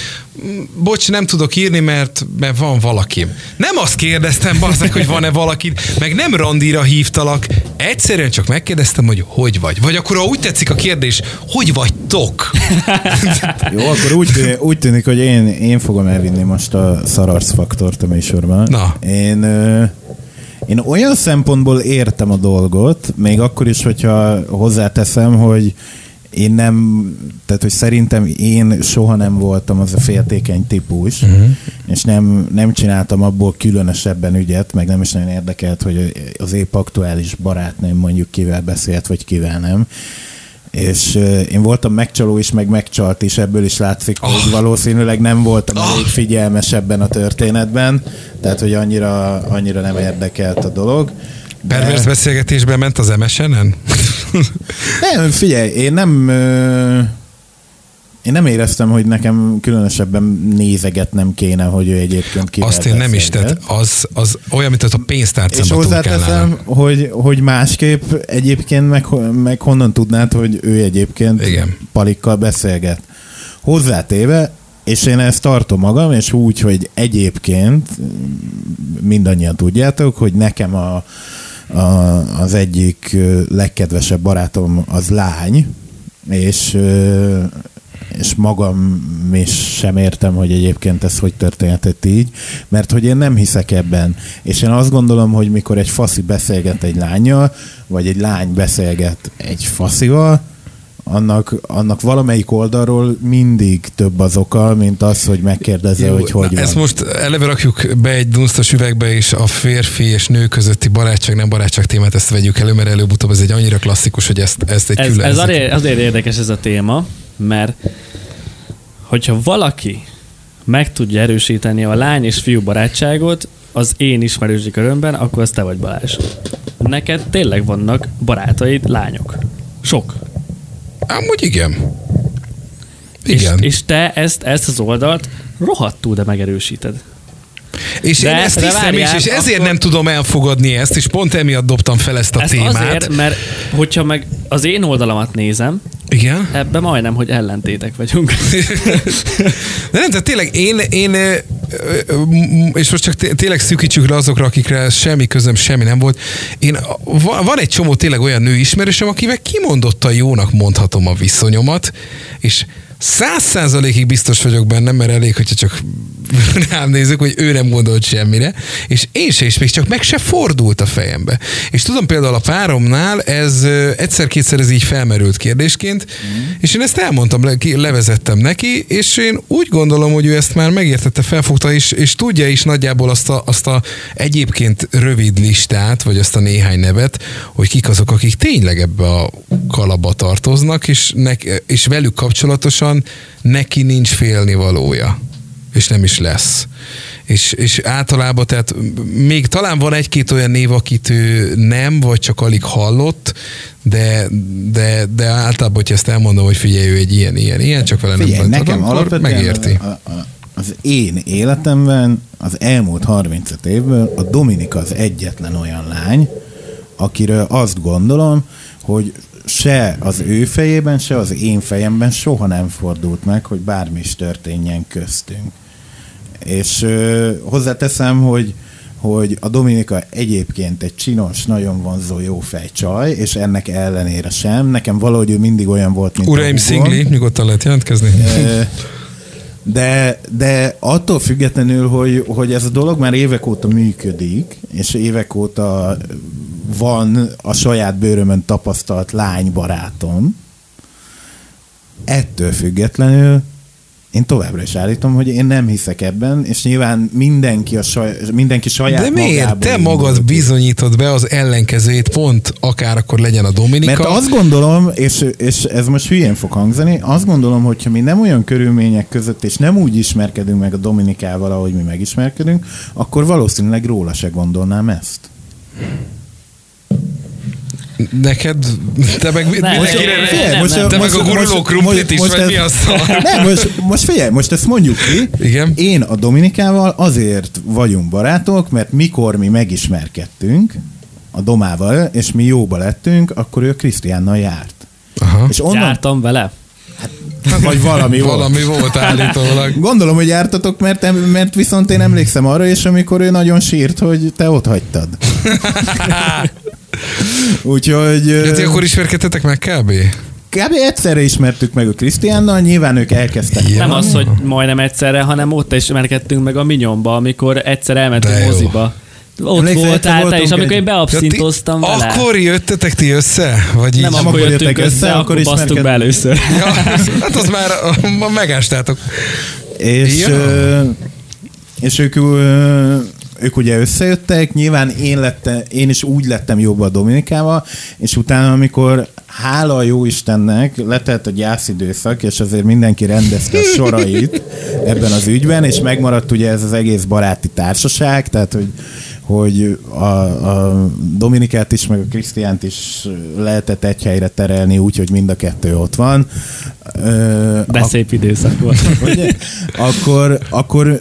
bocs, nem tudok írni, mert, mert van valakim. Nem azt kérdeztem, bazdnek, hogy van-e valaki, meg nem randira hívtalak. Egyszerűen csak megkérdeztem, hogy hogy vagy. Vagy akkor, ha úgy tetszik a kérdés, hogy vagytok? Jó, akkor úgy, úgy tűnik, hogy én, én fogom elvinni most a szararsz faktort a műsorban. Na. Én... Én olyan szempontból értem a dolgot, még akkor is, hogyha hozzáteszem, hogy én nem, tehát hogy szerintem én soha nem voltam az a féltékeny típus, uh-huh. és nem, nem csináltam abból különösebben ügyet, meg nem is nagyon érdekelt, hogy az épp aktuális barátnőm mondjuk kivel beszélt, vagy kivel nem. És uh, én voltam megcsaló is, meg megcsalt is, ebből is látszik, oh. hogy valószínűleg nem voltam oh. elég figyelmes ebben a történetben, tehát hogy annyira, annyira nem érdekelt a dolog. De... Pervers beszélgetésben ment az em es en-en? Nem, figyelj, én nem... Uh... Én nem éreztem, hogy nekem különösebben nézegetnem kéne, hogy ő egyébként kivel. Azt én nem is, tehát az, az olyan, mint az a pénztárcámba túl kellene. És hozzáteszem, hogy, hogy másképp egyébként meg, meg honnan tudnád, hogy ő egyébként igen. palikkal beszélget. Hozzátéve, és én ezt tartom magam, és úgy, hogy egyébként mindannyian tudjátok, hogy nekem a, a, az egyik legkedvesebb barátom az lány, és, és magam is sem értem, hogy egyébként ez hogy történhetett így, mert hogy én nem hiszek ebben. És én azt gondolom, hogy mikor egy faszi beszélget egy lányjal, vagy egy lány beszélget egy faszival, Annak, annak valamelyik oldalról mindig több az oka, mint az, hogy megkérdezi, jó, hogy hogy na, van. Ezt most eleve rakjuk be egy dunsztos üvegbe, és a férfi és nő közötti barátság, nem barátság témát ezt vegyük elő, mert előbb-utóbb ez egy annyira klasszikus, hogy ezt, ezt egy ez, külön... Ez azért, azért érdekes ez a téma, mert hogyha valaki meg tudja erősíteni a lány és fiú barátságot az én ismerősi körömben, akkor az te vagy, Balázs. Neked tényleg vannak barátaid lányok. Sok. Amúgy igen. igen. És, és te ezt, ezt az oldalt rohadtul, de megerősíted. És de én ezt hiszem is, és ezért akkor... nem tudom elfogadni ezt, és pont emiatt dobtam fel ezt a ezt témát. Azért, mert hogyha meg az én oldalamat nézem, igen? Ebben majdnem, hogy ellentétek vagyunk. De nem, tehát tényleg én, én és most csak tényleg szűkítsük le azokra, akikre semmi közöm, semmi nem volt. Én, van egy csomó tényleg olyan nőismerősöm, akivel kimondottan jónak mondhatom a viszonyomat, és száz százalékig biztos vagyok bennem, mert elég, hogyha csak rám nézzük, hogy ő nem gondolt semmire, és én se is, még csak meg se fordult a fejembe. És tudom, például a páromnál ez egyszer-kétszer ez így felmerült kérdésként, mm. és én ezt elmondtam, le, levezettem neki, és én úgy gondolom, hogy ő ezt már megértette, felfogta is, és tudja is nagyjából azt a, azt a egyébként rövid listát, vagy azt a néhány nevet, hogy kik azok, akik tényleg ebbe a kalapba tartoznak, és, ne, és velük kapcsolatosan neki nincs félnivalója. És nem is lesz. És, és általában, tehát még talán van egy-két olyan név, akit ő nem, vagy csak alig hallott, de, de, de általában, hogyha ezt elmondom, hogy figyelj, ő egy ilyen, ilyen, ilyen, csak vele figyelj, nem tartom, akkor megérti. A, a, az én életemben az elmúlt harmincöt évből a Dominika az egyetlen olyan lány, akiről azt gondolom, hogy se az ő fejében, se az én fejemben soha nem fordult meg, hogy bármi is történjen köztünk. És ö, hozzáteszem, hogy, hogy a Dominika egyébként egy csinos, nagyon vonzó, jófej csaj, és ennek ellenére sem. Nekem valahogy ő mindig olyan volt, mint uraim szingli, nyugodtan lehet jelentkezni. Ö, de, de attól függetlenül, hogy, hogy ez a dolog már évek óta működik, és évek óta van a saját bőrömön tapasztalt lánybarátom, ettől függetlenül én továbbra is állítom, hogy én nem hiszek ebben, és nyilván mindenki, a saj, mindenki saját magából... De miért? Magából te magad ki. Bizonyítod be az ellenkezőjét, pont akár akkor legyen a Dominika. Mert azt gondolom, és, és ez most hülyén fog hangzani, azt gondolom, hogyha mi nem olyan körülmények között, és nem úgy ismerkedünk meg a Dominikával, ahogy mi megismerkedünk, akkor valószínűleg róla se gondolnám ezt. Neked? Te meg a guruló krumplit is, vagy mi a szar? Nem, most, most figyelj, most ezt mondjuk ki. Igen? Én a Dominikával azért vagyunk barátok, mert mikor mi megismerkedtünk a Domával, és mi jóba lettünk, akkor ő Krisztiánnal járt. Aha. És onnan... Jártam vele? Hát, vagy valami volt. Valami volt állítólag. Gondolom, hogy jártatok, mert, mert viszont én emlékszem arra, és amikor ő nagyon sírt, hogy te ott hagytad. Úgyhogy... Ja, ti akkor ismerkedtetek meg kb? Kb. Egyszerre ismertük meg a Krisztiánnal, nyilván ők elkezdtek. Ja. Nem az, hogy majdnem egyszerre, hanem ott ismerkedtünk meg a Minyomba, amikor egyszer elmentünk moziba. Ott emlékszem, voltál te is, amikor én beabszintoztam ja, vele. Akkor jöttetek ti össze? Vagy így? Nem, akkor, akkor jöttek össze, össze akkor, akkor basztuk be először. Ja, hát az már a, megástátok. És, ja. ö, és ők... Ö, ők ugye összejöttek, nyilván én, lettem, én is úgy lettem jobb a Dominikával, és utána, amikor hála a jó Istennek letelt a gyászidőszak, és azért mindenki rendezte a sorait ebben az ügyben, és megmaradt ugye ez az egész baráti társaság, tehát hogy, hogy a, a Dominikát is, meg a Krisztiánt is lehetett egy helyre terelni, úgyhogy mind a kettő ott van. Ö, De ak- szép időszak volt. Akkor, akkor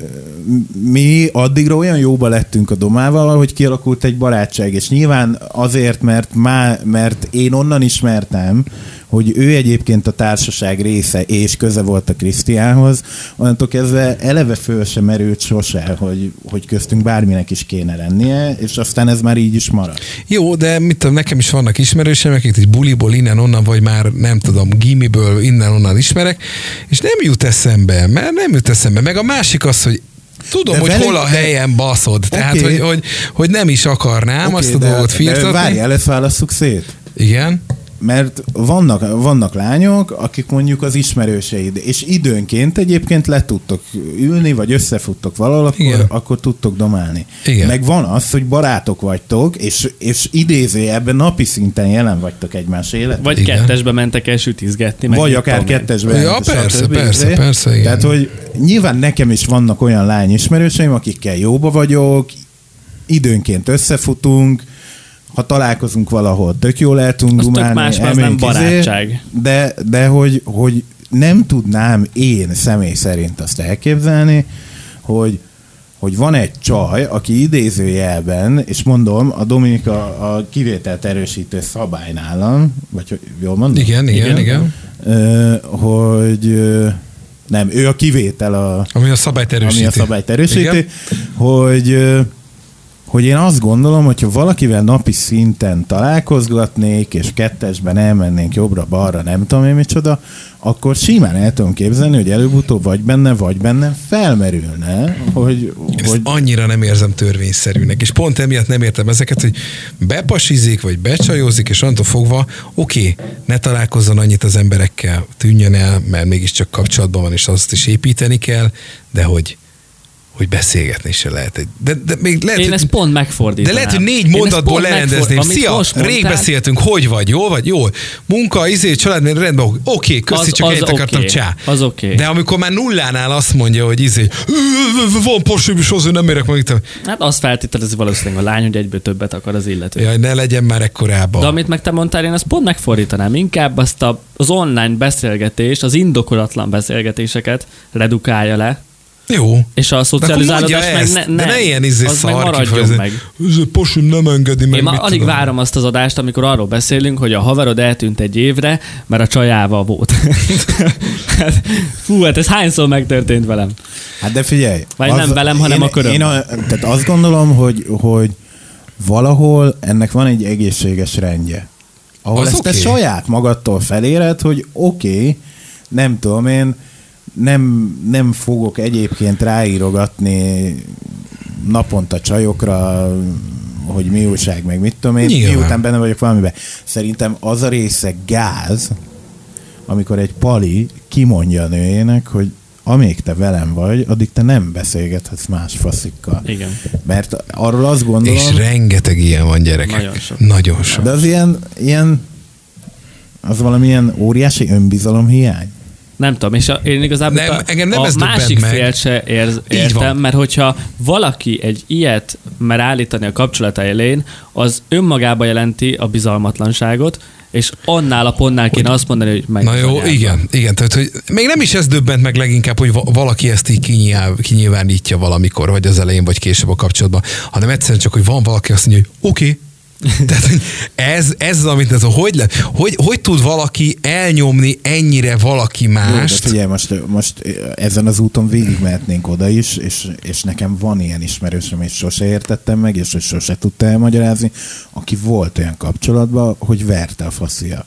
mi addigra olyan jóba lettünk a Domával, hogy kialakult egy barátság, és nyilván azért, mert, má, mert én onnan ismertem, hogy ő egyébként a társaság része és köze volt a Krisztiánhoz, onnantól kezdve eleve föl sem merült sose, hogy, hogy köztünk bárminek is kéne lennie, és aztán ez már így is marad. Jó, de mit tudom, nekem is vannak ismerőseim, akik is buliból innen-onnan, vagy már nem tudom, gimiből innen-onnan ismerek, és nem jut eszembe, mert nem jut eszembe. Meg a másik az, hogy tudom, de hogy velük, hol a helyen baszod. Okay. Tehát, hogy, hogy, hogy nem is akarnám okay, azt a de, dolgot firtatni. Várjál, ezt válasszuk szét. Igen. Mert vannak, vannak lányok, akik mondjuk az ismerőseid, és időnként egyébként le tudtok ülni, vagy összefuttok valahol, akkor, akkor tudtok domálni. Igen. Meg van az, hogy barátok vagytok, és, és idéző ebben napi szinten jelen vagytok egymás életben. Vagy igen. Kettesbe mentek el sütizgetni. Vagy akár kettesbe. Ja, persze, persze, persze. Igen. Tehát, hogy nyilván nekem is vannak olyan lány ismerőseim, akikkel jóba vagyok, időnként összefutunk, ha találkozunk valahol, tök jól el tudunk dumálni. Más, más nem barátság. De, de hogy, hogy nem tudnám én személy szerint azt elképzelni, hogy, hogy van egy csaj, aki idézőjelben, és mondom, a Dominika a kivételt erősítő szabály nálam, vagy jól mondom? Igen, igen, igen. igen. Hogy nem, ő a kivétel, a, ami a szabályt erősíti. Ami a szabályt erősíti, hogy... hogy én azt gondolom, hogyha valakivel napi szinten találkozgatnék, és kettesben elmennénk jobbra-balra, nem tudom én micsoda, akkor simán el tudom képzelni, hogy előbb-utóbb vagy benne, vagy bennem felmerülne, hogy... hogy... annyira nem érzem törvényszerűnek, és pont emiatt nem értem ezeket, hogy bepasizik, vagy becsajózik, és onnantól fogva, oké, okay, ne találkozzon annyit az emberekkel, tűnjön el, mert mégiscsak kapcsolatban van, és azt is építeni kell, de hogy... hogy beszélgetni se lehet. De, de még lehet, én hogy, ezt pont megfordítanám. De lehet, hogy négy mondatból lerendezném. Szia, rég beszéltünk, hogy vagy, jó vagy? Jó. Munka, izé, család, rendben. Oké, okay, köszi, az, csak egyet okay. akartam csá. Az oké. Okay. De amikor már nullánál azt mondja, hogy izé, van posib is hozzá, nem érek meg. Hát azt feltételezi valószínűleg a lány, hogy egyből többet akar az illető. Jaj, ne legyen már ekkorában. De amit meg te mondtál, én ezt pont megfordítanám. Inkább azt a, az online beszélgetés, az indokolatlan beszélgetéseket redukálja le. Jó. És a szocializálódás meg ne, ne, de ne ilyen izé az meg maradjon meg. Posim nem engedi meg. Én már alig tudom. Várom azt az adást, amikor arról beszélünk, hogy a haverod eltűnt egy évre, mert a csajával volt. Fú, hát ez hányszor megtörtént velem? Hát de figyelj. Vagy az, nem velem, hanem én, a köröm. Én a, tehát azt gondolom, hogy, hogy valahol ennek van egy egészséges rendje. Ahol az ezt okay. te saját magadtól feléred, hogy oké, okay, nem tudom én, Nem, nem fogok egyébként ráírogatni naponta csajokra, hogy mi újság, meg mit tudom én, nyilván. Miután benne vagyok valamiben. Szerintem az a része gáz, amikor egy pali kimondja a nőjének, hogy amíg te velem vagy, addig te nem beszélgethetsz más faszikkal. Igen. Mert arról azt gondolom... És rengeteg ilyen van, gyerekek. Nagyon sok. Nagyon sok. De az ilyen, ilyen az valamilyen óriási önbizalomhiány. Nem tudom, és a, én igazából nem, a, a másik félt se érz, értem, mert hogyha valaki egy ilyet mer állítani a kapcsolata elején, az önmagában jelenti a bizalmatlanságot, és annál a pontnál kéne azt mondani, hogy meg. Na jó, igen, igen, tehát hogy még nem is ez döbbent meg leginkább, hogy valaki ezt így kinyilvánítja valamikor, vagy az elején, vagy később a kapcsolatban, hanem egyszerűen csak, hogy van valaki azt mondja, hogy oké, okay, tehát ez, ez amit ez, hogy, le, hogy, hogy tud valaki elnyomni ennyire valaki mást? Jó, figyelj, most, most ezen az úton végigmehetnénk oda is, és, és nekem van ilyen ismerősöm, és sose értettem meg, és sose tudta elmagyarázni, aki volt olyan kapcsolatban, hogy verte a faszia.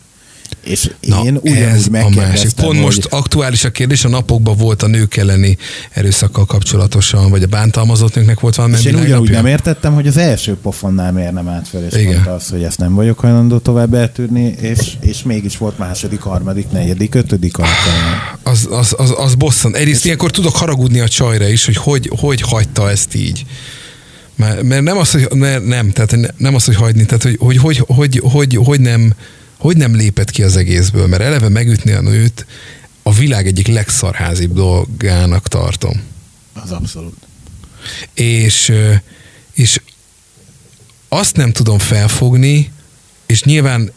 És na, én ugyanúgy megkérdeztem. Pont most aktuális a kérdés, a napokban volt a nők elleni erőszakkal kapcsolatosan, vagy a bántalmazott nőknek volt valami. És én ugyanúgy nem értettem, hogy az első pofonnál miért nem állt fel, és igen. mondta azt, hogy ezt nem vagyok hajlandó tovább eltűrni, és, és mégis volt második, harmadik, negyedik, ötödik alkalom. Az, az, az, az bosszant. Egyrészt ilyenkor tudok haragudni a csajra is, hogy hogy, hogy hagyta ezt így. Mert, mert nem az, hogy ne, nem, tehát nem az, hogy hagyni, tehát hogy hogy, hogy, hogy, hogy, hogy nem hogy nem lépett ki az egészből, mert eleve megütni a nőt a világ egyik legszarházibb dolgának tartom. Az abszolút. És, és azt nem tudom felfogni, és nyilván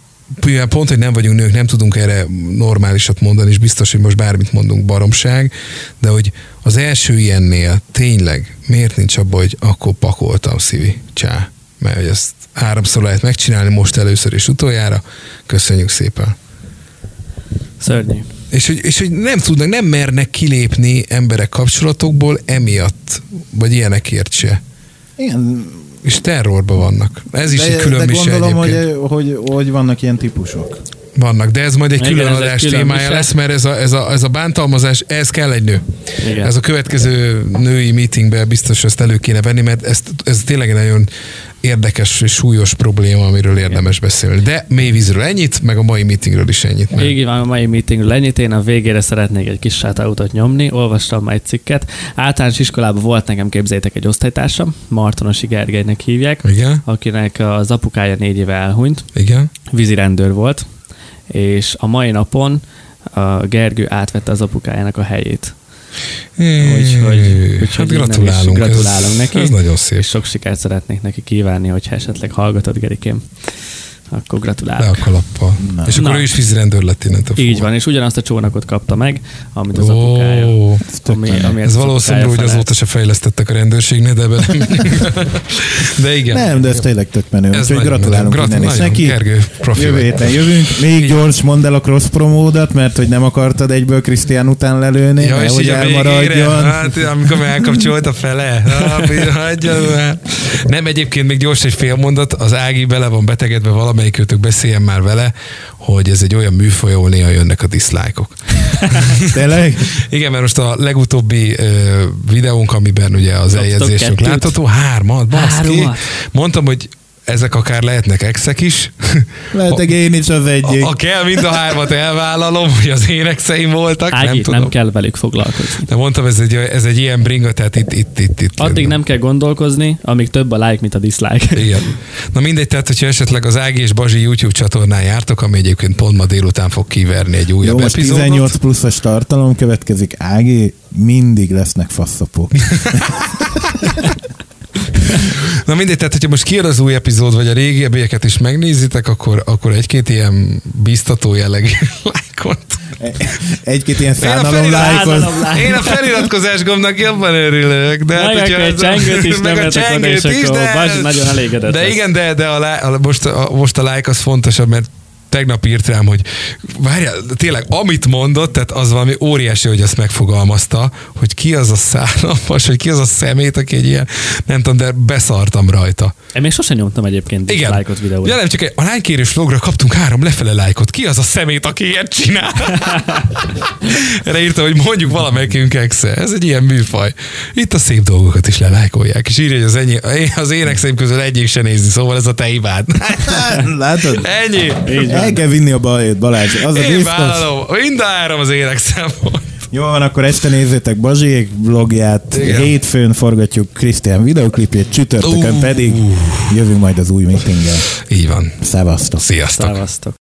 pont, hogy nem vagyunk nők, nem tudunk erre normálisat mondani, és biztos, hogy most bármit mondunk baromság, de hogy az első ilyennél tényleg miért nincs abban, hogy akkor pakoltam szívi, csá. Mert hogy ezt háromszor lehet megcsinálni, most először és utoljára. Köszönjük szépen. Szörnyű. És hogy, és hogy nem tudnak, nem mernek kilépni emberek kapcsolatokból emiatt, vagy ilyenekért se. Igen. És terrorban vannak. Ez is de, egy különbség egyébként. De gondolom, hogy, hogy, hogy vannak ilyen típusok. Vannak, de ez majd egy igen, különadás külön témája viszont lesz, mert ez a, ez, a, ez a bántalmazás, ez kell egy nő. Igen. Ez a következő női meetingben biztos ezt elő kéne venni, mert ez, ez tényleg nagyon érdekes és súlyos probléma, amiről érdemes igen. beszélni. De mélyvízről ennyit, meg a mai meetingről is ennyit. Mert... Így van, a mai meetingről ennyit. Én a végére szeretnék egy kis shoutoutot nyomni. Olvastam már egy cikket. Általános iskolában volt nekem, képzeljétek, egy osztálytársam, Martonosi Gergelynek hívják, igen. akinek az apukája négy éve elhunyt. Igen. Vízirendőr volt. És a mai napon a Gergő átvette az apukájának a helyét. Úgyhogy hát gratulálunk, is, gratulálunk ez, neki. Ez nagyon szép. És sok sikert szeretnék neki kívánni, hogyha esetleg hallgatod, Gerikém. Akkor gratulálok. Le a kalappal. Na. És akkor na. ő is vízrendőr lett innentől fogva. Így van, és ugyanazt a csónakot kapta meg, amit az oh, apukája. Ami, ami ez valószínűleg, hogy azóta se fejlesztettek a rendőrségnél, de bele. De igen. Nem, de ez tényleg tök menő. Úgyhogy gratulálunk innen is neki. Gergő, profi. Jövő héten jövünk. Még igen. gyors, mondd el a cross promódat, mert hogy nem akartad egyből Krisztián után lelőni, ja, nehogy elmaradjon. Hát, amikor elkapcsolt a fele. Nem, egyébként még gyors egy fél mondat. Az Ági bele van betegedve valami. Amelyikőtök beszéljen már vele, hogy ez egy olyan műfaj, ahol néha jönnek a diszlájkok. Tényleg? Igen, mert most a legutóbbi ö, videónk, amiben ugye az eljegyzésünk látható, hármat, baszki. Mondtam, hogy ezek akár lehetnek exek is. Lehetek én is az egyik. Ha kell, mind a hármat elvállalom, hogy az én exeim voltak. Ági, nem tudom. Nem kell velük foglalkozni. De mondtam, ez egy, ez egy ilyen bringa, tehát itt, itt, itt. itt addig jönnem. Nem kell gondolkozni, amíg több a like, mint a dislike. Igen. Na mindegy, tehát hogyha esetleg az Ági és Bazi YouTube csatornán jártok, ami egyébként pont ma délután fog kiverni egy újabb jó, epizódot. tizennyolc pluszos tartalom következik, Ági, mindig lesznek faszapok. Na mindegy, tehát hogyha most kijön az új epizód, vagy a régiebbieket is megnézitek, akkor, akkor egy-két ilyen bíztató jellegű lájkot. Egy-két ilyen szánalom lájkot. Én a feliratkozás gombnak jobban örülök. De hát, meg a csengőt is nem lehetek oda, és akkor nagyon elégedett. De igen, de, de a, a, most, a, most a lájk az fontosabb, mert tegnap írt rám, hogy várjál, tényleg, amit mondott, tehát az valami óriási, hogy ezt megfogalmazta, hogy ki az a szállalmas, hogy ki az a szemét, aki egy ilyen, nem tudom, de beszartam rajta. Én még sosem nyomtam egyébként igen. lájkot videóra. Ja, nem, csak a lánykérős vlogra kaptunk három lefele lájkot. Ki az a szemét, aki ilyet csinál? Erre írtam, hogy mondjuk valamelyikünk exe. Ez egy ilyen műfaj. Itt a szép dolgokat is lelájkolják. És írja, hogy az, ennyi, az én exeim közül egyik se nézi, szóval ez a te hibád. Látod? Ennyi. El kell vinni a Balázs, Balázs. Az én a vállalom, mind a három az élek szempont. Jó van, akkor este nézzétek Baziék vlogját, igen. hétfőn forgatjuk Krisztián videóklipjét, csütörtökön uh. pedig jövünk majd az új meetinggel. Így van. Szevasztok. Sziasztok. Szevasztok.